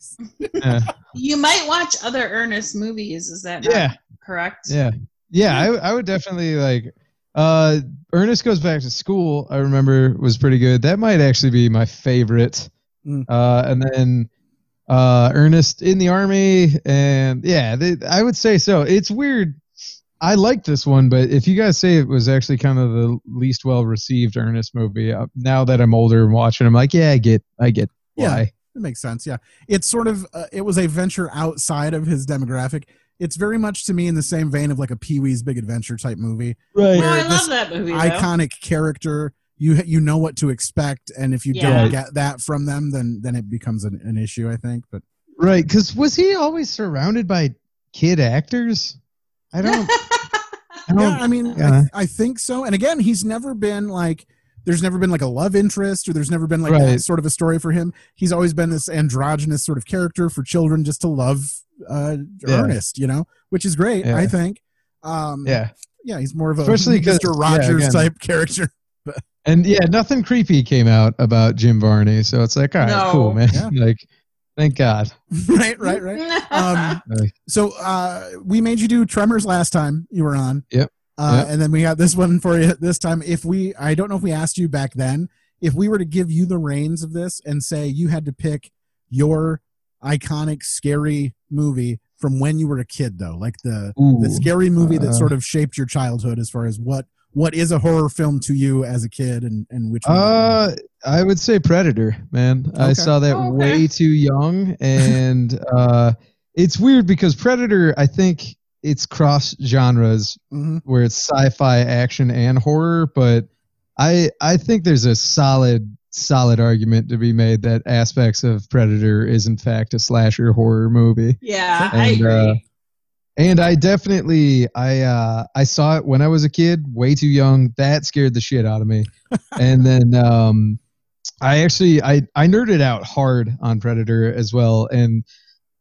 yeah. you might watch other Ernest movies. Is that not yeah. correct? Yeah. Yeah, I, I would definitely like uh, Ernest Goes Back to School, I remember, was pretty good. That might actually be my favorite. Mm. Uh, and then uh, Ernest in the Army. And yeah, they, I would say so. It's weird. I like this one, but if you guys say it was actually kind of the least well-received Ernest movie, uh, now that I'm older and watching, I'm like, yeah, I get I get why. Yeah, it makes sense, yeah. It's sort of, uh, it was a venture outside of his demographic. It's very much to me in the same vein of like a Pee-wee's Big Adventure type movie. Right. Oh, I love that movie. Iconic though. Character, you you know what to expect, and if you yeah. don't get that from them, then then it becomes an, an issue, I think. But right, because was he always surrounded by kid actors? I don't. I, don't yeah, I mean, yeah. I, I think so. And again, he's never been like. There's never been like a love interest or there's never been like right. that sort of a story for him. He's always been this androgynous sort of character for children just to love uh, yeah. Ernest, you know, which is great, yeah. I think. Um, yeah. Yeah, he's more of a Especially Mister Rogers yeah, type character. And yeah, nothing creepy came out about Jim Varney. So it's like, all right, no. cool, man. Yeah. like, thank God. right, right, right. Um, so uh, we made you do Tremors last time you were on. Yep. Uh, yep. And then we have this one for you this time. If we, I don't know if we asked you back then, if we were to give you the reins of this and say you had to pick your iconic scary movie from when you were a kid, though, like the Ooh, the scary movie that uh, sort of shaped your childhood as far as what what is a horror film to you as a kid and, and which one? Uh, I would say Predator, man. Okay. I saw that oh, okay. way too young, and uh, it's weird because Predator, I think. It's cross genres mm-hmm. where it's sci-fi, action, and horror. But I I think there's a solid solid argument to be made that aspects of Predator is in fact a slasher horror movie. Yeah, and, I agree. Uh, and I definitely I uh, I saw it when I was a kid, way too young. That scared the shit out of me. And then um, I actually I I nerded out hard on Predator as well. And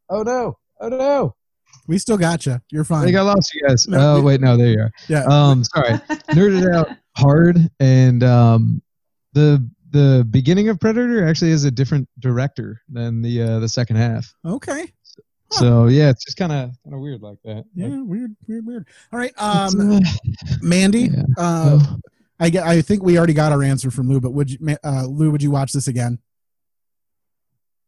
oh no, oh no. We still got you. You're fine. I think I lost you guys. No, oh, we, wait. No, there you are. Yeah. Um, sorry. Nerded out hard. And um, the the beginning of Predator actually is a different director than the uh, the second half. Okay. So, huh. so yeah, it's just kind of kind of weird like that. Yeah, like, weird, weird, weird. All right. Um, uh, Mandy, yeah. uh, oh. I, I think we already got our answer from Lou, but would you, uh, Lou, would you watch this again?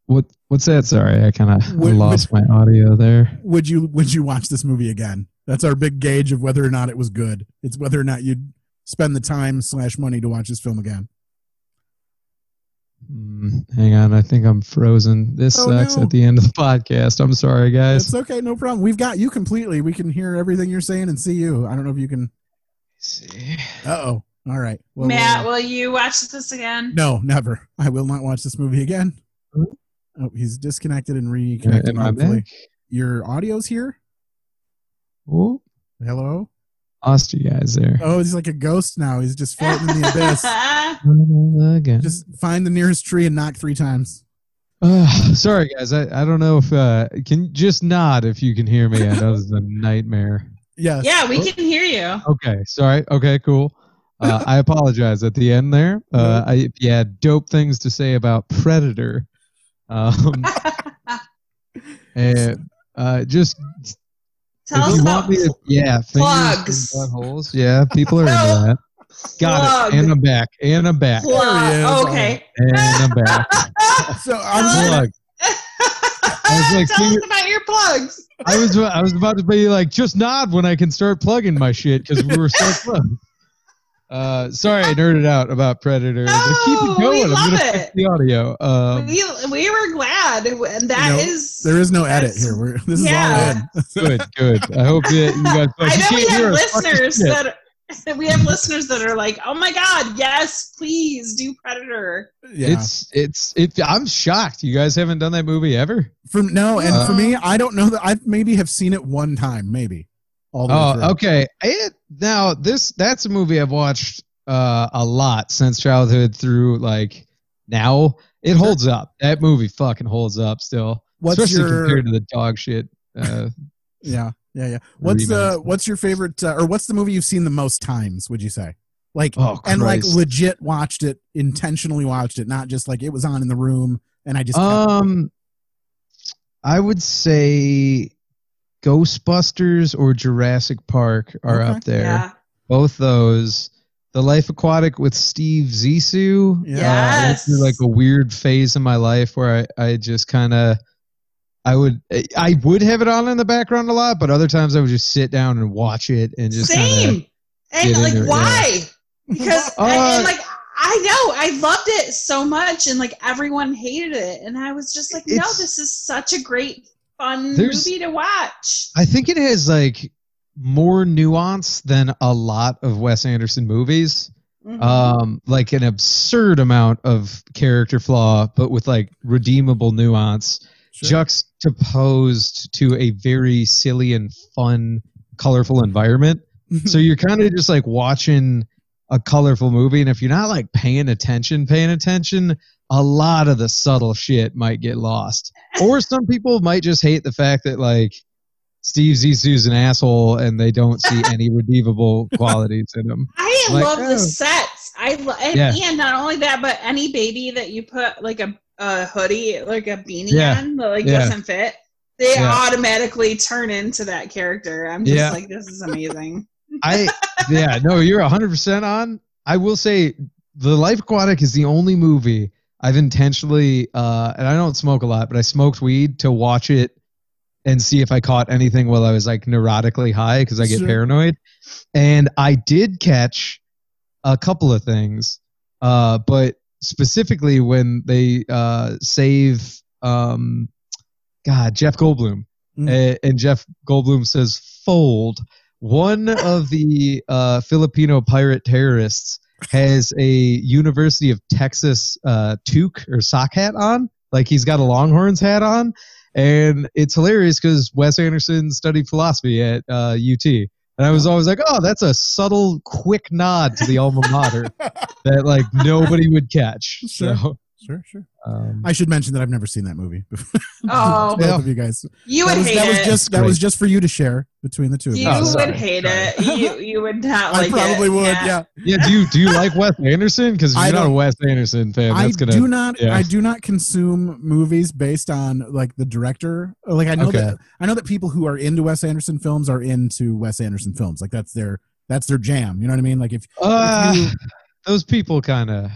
What what's that? Sorry, I kind of lost would, my audio there. Would you would you watch this movie again? That's our big gauge of whether or not it was good. It's whether or not you'd spend the time slash money to watch this film again. Mm, hang on, I think I'm frozen. This oh, sucks no. at the end of the podcast. I'm sorry, guys. It's okay, no problem. We've got you completely. We can hear everything you're saying and see you. I don't know if you can. See. Uh-oh. All right. Well, Matt, will you watch this again? No, never. I will not watch this movie again. Oh, he's disconnected and reconnected. Uh, Your audio's here. Oh, hello. Lost you guys there. Oh, he's like a ghost now. He's just floating in the abyss. Again. Just find the nearest tree and knock three times. Uh, sorry, guys. I, I don't know if uh, can just nod if you can hear me. I know this is a nightmare. Yeah. Yeah, we oh. can hear you. Okay. Sorry. Okay. Cool. Uh, I apologize at the end there. Uh, I yeah, dope things to say about Predator. Um, and, uh, just tell if us you want me to, yeah, plugs. Buttholes, yeah, people are into that. Got plug. It. And I'm back. And I'm back. Oh, okay. And I'm back. So I'm plugged. I was like, tell us about your plugs. I was I was about to be like, just nod when I can start plugging my shit because we were so plugged. Uh, sorry, I nerded out about Predator. Oh, keep it going. We I'm love it. The audio. Um, we, we were glad, and that you know, is there is no edit here. We're, this yeah. is all in. Good, good. I hope that you guys. I know we have listeners that are, we have listeners that are like, "Oh my God, yes, please do Predator." Yeah. It's it's it. I'm shocked. You guys haven't done that movie ever. From no, and uh, for me, I don't know that I maybe have seen it one time, maybe. all the oh, way through. Okay. It, now, this that's a movie I've watched uh, a lot since childhood through, like, now. It holds up. That movie fucking holds up still. What's Especially your, compared to the dog shit. Uh, yeah, yeah, yeah. What's the uh, what's your favorite, uh, or what's the movie you've seen the most times, would you say? Like, oh, and like legit watched it, intentionally watched it, not just like it was on in the room and I just. Um, I would say Ghostbusters or Jurassic Park are okay. up there. Yeah. Both those. The Life Aquatic with Steve Zissou. Yeah. Yes. Uh, I went through like a weird phase in my life where I, I just kind of, I would, I would have it on in the background a lot, but other times I would just sit down and watch it and just Same. And like, there, why? Yeah. Because uh, I, and like, I know I loved it so much and like everyone hated it. And I was just like, no, this is such a great fun movie to watch. I think it has like, more nuance than a lot of Wes Anderson movies. Mm-hmm. Um, like an absurd amount of character flaw, but with like redeemable nuance, sure. juxtaposed to a very silly and fun, colorful environment. So you're kind of just like watching a colorful movie. And if you're not like paying attention, paying attention, a lot of the subtle shit might get lost. Or some people might just hate the fact that like, Steve Zissou's an asshole, and they don't see any redeemable qualities in him. I like, love oh. the sets. I lo- and, yeah. and not only that, but any baby that you put like a, a hoodie, like a beanie yeah. on that like yeah. doesn't fit, they yeah. automatically turn into that character. I'm just yeah. like, this is amazing. I yeah no, you're one hundred percent on. I will say, The Life Aquatic is the only movie I've intentionally, uh, and I don't smoke a lot, but I smoked weed to watch it. And see if I caught anything while I was like neurotically high because I get sure. paranoid. And I did catch a couple of things, uh, but specifically when they uh, save, um, God, Jeff Goldblum. Mm-hmm. A- and Jeff Goldblum says, fold. One of the uh, Filipino pirate terrorists has a University of Texas uh, toque or sock hat on. Like he's got a Longhorns hat on. And it's hilarious because Wes Anderson studied philosophy at uh, U T. And I was always like, oh, that's a subtle, quick nod to the alma mater that, like, nobody would catch. Sure, so, sure, sure. Um, I should mention that I've never seen that movie. Oh. Both of you guys. You that would was, hate that was just, it. That was just for you to share between the two of you. You oh, would sorry. hate it. You you would not like it. I probably it. would, yeah. Yeah, yeah do, you, do you like Wes Anderson? Because you're not a Wes Anderson fan. That's I, gonna, do not, yeah. I do not consume movies based on, like, the director. Like, I know okay. that I know that people who are into Wes Anderson films are into Wes Anderson films. Like, that's their that's their jam. You know what I mean? Like, if, uh, if you, those people kind of...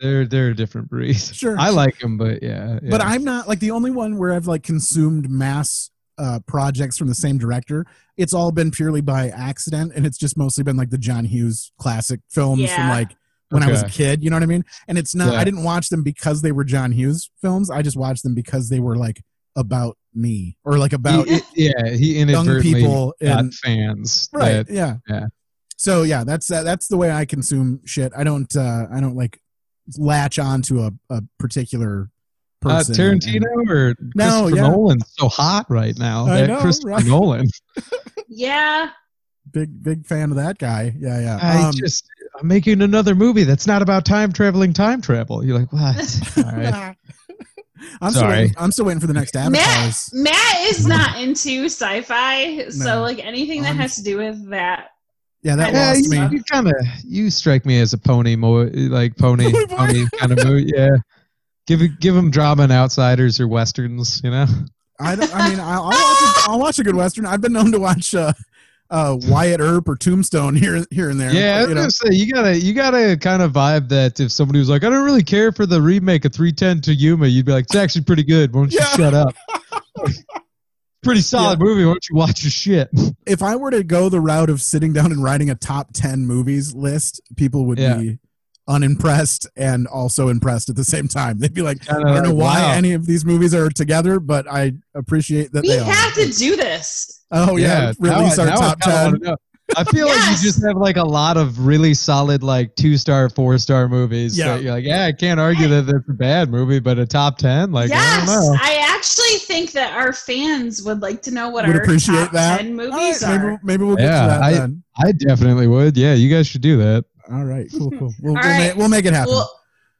they're they're a different breed. Sure, I like them, but yeah, yeah. But I'm not like the only one where I've like consumed mass uh, projects from the same director. It's all been purely by accident, and it's just mostly been like the John Hughes classic films yeah. from like when okay. I was a kid. You know what I mean? And it's not. Yeah. I didn't watch them because they were John Hughes films. I just watched them because they were like about me or like about he, yeah he inadvertently young people and fans. Right? That, yeah. Yeah. So yeah, that's uh, that's the way I consume shit. I don't uh, I don't like latch on to a, a particular person. Uh, Tarantino and, or no, Christopher yeah. Nolan's so hot right now. I that know, Christopher right? Nolan. yeah. Big big fan of that guy. Yeah, yeah. I um, just I'm making another movie that's not about time traveling. Time travel. You're like what? All right. I'm Sorry. Still waiting, I'm still waiting for the next avatars. Matt, Matt is not into sci-fi, no. so like anything that I'm, has to do with that. Yeah, that yeah, lost you, me. You kind of you strike me as a pony, more like pony, pony kind of movie. Yeah, give give them drama and outsiders or westerns, you know. I, don't, I mean, I'll, I'll, watch a, I'll watch a good western. I've been known to watch uh, uh, Wyatt Earp or Tombstone here here and there. Yeah, but, you, I was gonna say, you gotta you gotta kind of vibe that if somebody was like, I don't really care for the remake of three ten to Yuma, you'd be like, it's actually pretty good. Why don't yeah. you shut up? Pretty solid yeah. movie. Why don't you watch your shit? If I were to go the route of sitting down and writing a top ten movies list, people would yeah. be unimpressed and also impressed at the same time. They'd be like, I don't, I don't know like, why wow. any of these movies are together, but I appreciate that we they are. We have to do this. Oh, yeah. yeah. Release now, our now top ten. I feel yes. like you just have like a lot of really solid like two-star, four-star movies. Yeah. That you're like, yeah, I can't argue that it's a bad movie, but a top ten? Like, yes, I don't know. I actually think that our fans would like to know what would our top that. ten movies right, are. Maybe, maybe we'll get yeah, to that I, then. I definitely would. Yeah, you guys should do that. All right, cool, cool. We'll, we'll, right. Make, we'll make it happen. Well,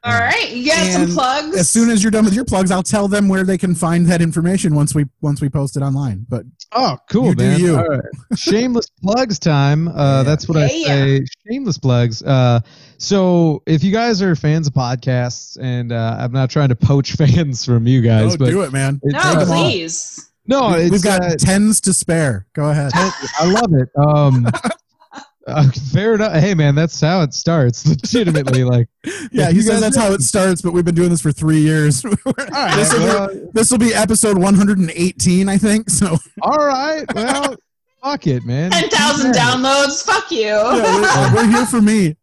all right, you got some plugs. As soon as you're done with your plugs, I'll tell them where they can find that information once we once we post it online. But oh, cool, you man! Do you. All right. Shameless plugs time. Uh, yeah. That's what yeah, I say. Yeah. Shameless plugs. Uh, so if you guys are fans of podcasts, and uh, I'm not trying to poach fans from you guys, no, but do it, man. It, no, uh, please. No, it's, we've got uh, tens to spare. Go ahead. I love it. Um, Uh, fair enough. Hey, man, that's how it starts. Legitimately, like, yeah, he says that's know. how it starts. But we've been doing this for three years. All right, this will well, be episode one hundred eighteen, I think. So, all right, well, fuck it, man. Ten thousand yeah. downloads. Fuck you. Yeah, we're, we're here for me.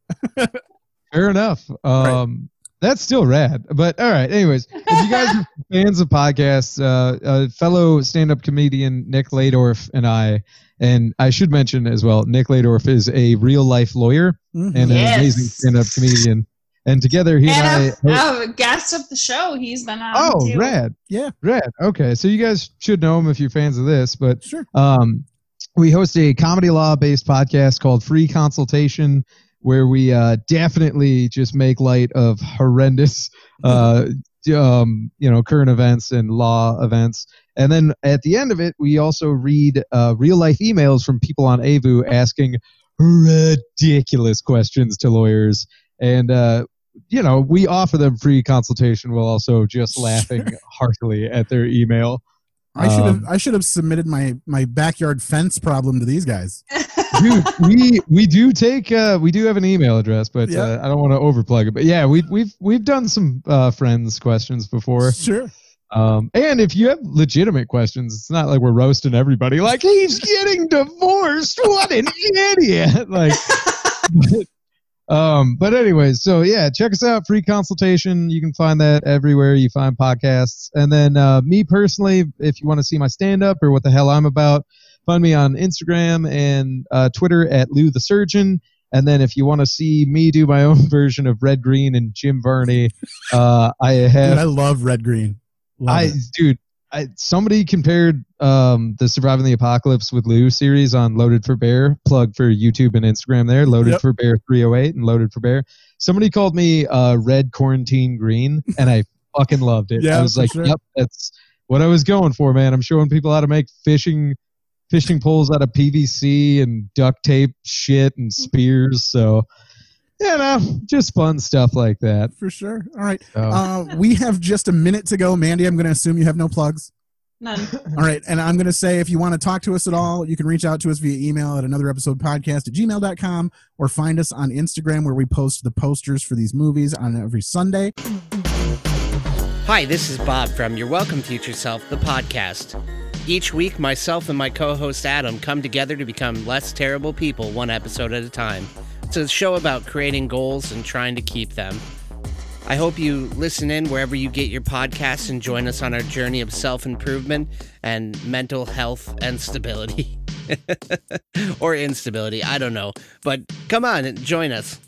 Fair enough. Um, right. That's still rad. But all right, anyways, if you guys are fans of podcasts, uh, uh, fellow stand-up comedian Nick Ladorf and I. And I should mention as well, Nick Ladorf is a real-life lawyer mm-hmm. and an yes. amazing stand-up comedian. And together he and, and I... Oh, a guest of the show. He's been on Oh, too. rad. Yeah. Rad. Okay. So you guys should know him if you're fans of this. But sure. um, we host a comedy law-based podcast called Free Consultation, where we uh, definitely just make light of horrendous uh, um, you know, current events and law events. And then at the end of it, we also read uh, real-life emails from people on A V U asking ridiculous questions to lawyers. And, uh, you know, we offer them free consultation while also just laughing heartily at their email. I should have um, I should have submitted my, my backyard fence problem to these guys. Dude, we we do take uh, we do have an email address, but yeah. uh, I don't want to overplug it. But yeah, we've we've we've done some uh, friends questions before. Sure. Um, and if you have legitimate questions, it's not like we're roasting everybody. Like, he's getting divorced. What an idiot. Like, but, um, but anyways, so yeah, check us out. Free Consultation. You can find that everywhere you find podcasts. And then, uh, me personally, if you want to see my stand up or what the hell I'm about, find me on Instagram and, uh, Twitter at Lou the Surgeon. And then if you want to see me do my own version of Red Green and Jim Varney, uh, I have, Dude, I love Red Green. Love I it. dude, I, somebody compared um, the Surviving the Apocalypse with Lou series on Loaded for Bear, plug for YouTube and Instagram there, Loaded yep. for Bear three oh eight and Loaded for Bear. Somebody called me uh, Red Quarantine Green, and I fucking loved it. Yeah, I was like, sure. yep, that's what I was going for, man. I'm showing people how to make fishing fishing poles out of P V C and duct tape shit and spears, so... You know, just fun stuff like that. For sure. All right. So. Uh, we have just a minute to go. Mandy, I'm going to assume you have no plugs. None. All right. And I'm going to say if you want to talk to us at all, you can reach out to us via email at another episode podcast at gmail dot com or find us on Instagram where we post the posters for these movies on every Sunday. Hi, this is Bob from Your Welcome Future Self, the podcast. Each week, myself and my co-host Adam come together to become less terrible people one episode at a time. It's a show about creating goals and trying to keep them. I hope you listen in wherever you get your podcasts and join us on our journey of self-improvement and mental health and stability. Or instability, I don't know. But come on and join us.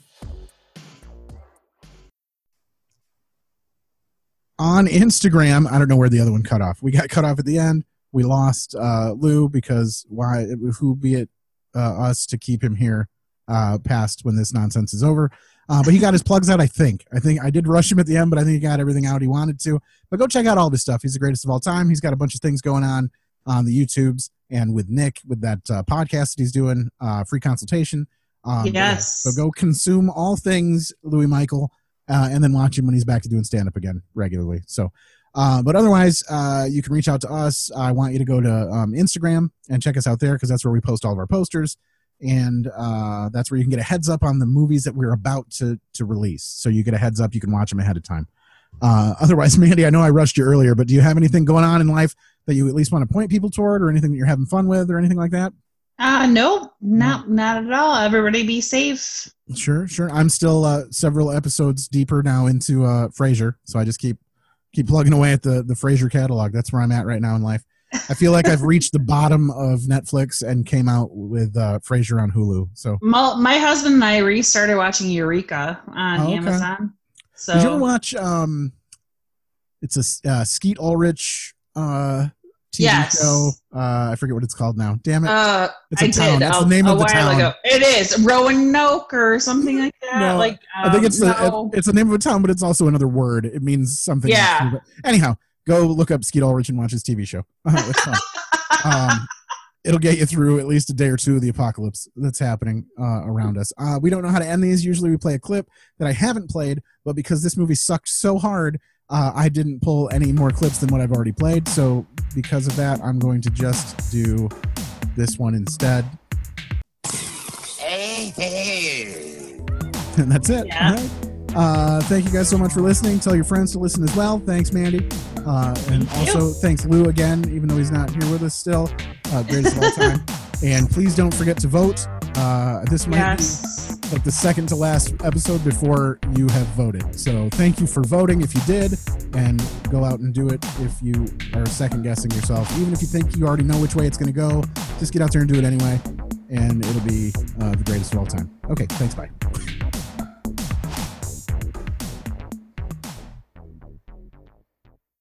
On Instagram, I don't know where the other one cut off. We got cut off at the end. We lost uh, Lou because why? Who be it uh, us to keep him here? Uh, past when this nonsense is over. Uh, but he got his plugs out, I think. I think I did rush him at the end, but I think he got everything out he wanted to. But go check out all this stuff. He's the greatest of all time. He's got a bunch of things going on on the YouTubes and with Nick, with that uh, podcast that he's doing, uh, Free Consultation. Um, yes. Yeah. So go consume all things Louis Michael uh, and then watch him when he's back to doing stand-up again regularly. So, uh, but otherwise, uh, you can reach out to us. I want you to go to um, Instagram and check us out there because that's where we post all of our posters. And uh, that's where you can get a heads up on the movies that we're about to to release. So you get a heads up. You can watch them ahead of time. Uh, otherwise, Mandy, I know I rushed you earlier, but do you have anything going on in life that you at least want to point people toward or anything that you're having fun with or anything like that? Uh, no, not, not at all. Everybody be safe. Sure, sure. I'm still uh, several episodes deeper now into uh, Frasier. So I just keep keep plugging away at the, the Frasier catalog. That's where I'm at right now in life. I feel like I've reached the bottom of Netflix and came out with uh, Frasier on Hulu. So my, my husband and I restarted watching Eureka on oh, okay. Amazon. So did you ever watch? Um, it's a uh, Skeet Ulrich uh, T V yes. show. Uh, I forget what it's called now. Damn it. Uh, it's a I town. Did. That's a, the name a of the town. Ago. It is Roanoke or something like that. No, like, um, I think it's, no. a, it's the name of a town, but it's also another word. It means something. Yeah. Else, anyhow, go look up Skeet Ulrich and watch his T V show. It's fun. um, it'll get you through at least a day or two of the apocalypse that's happening uh, around us. Uh, we don't know how to end these. Usually we play a clip that I haven't played, but because this movie sucked so hard, Uh, I didn't pull any more clips than what I've already played, so because of that, I'm going to just do this one instead. Hey, hey. And that's it. Yeah. All right. Uh, thank you guys so much for listening. Tell your friends to listen as well. Thanks, Mandy. Uh, and also, thanks, Lou, again, even though he's not here with us still. Uh, greatest of all time. And please don't forget to vote. Uh, this might yes. be like the second to last episode before you have voted. So thank you for voting if you did, and go out and do it if you are second guessing yourself. Even if you think you already know which way it's going to go, just get out there and do it anyway, and it'll be uh, the greatest of all time. Okay, thanks, bye.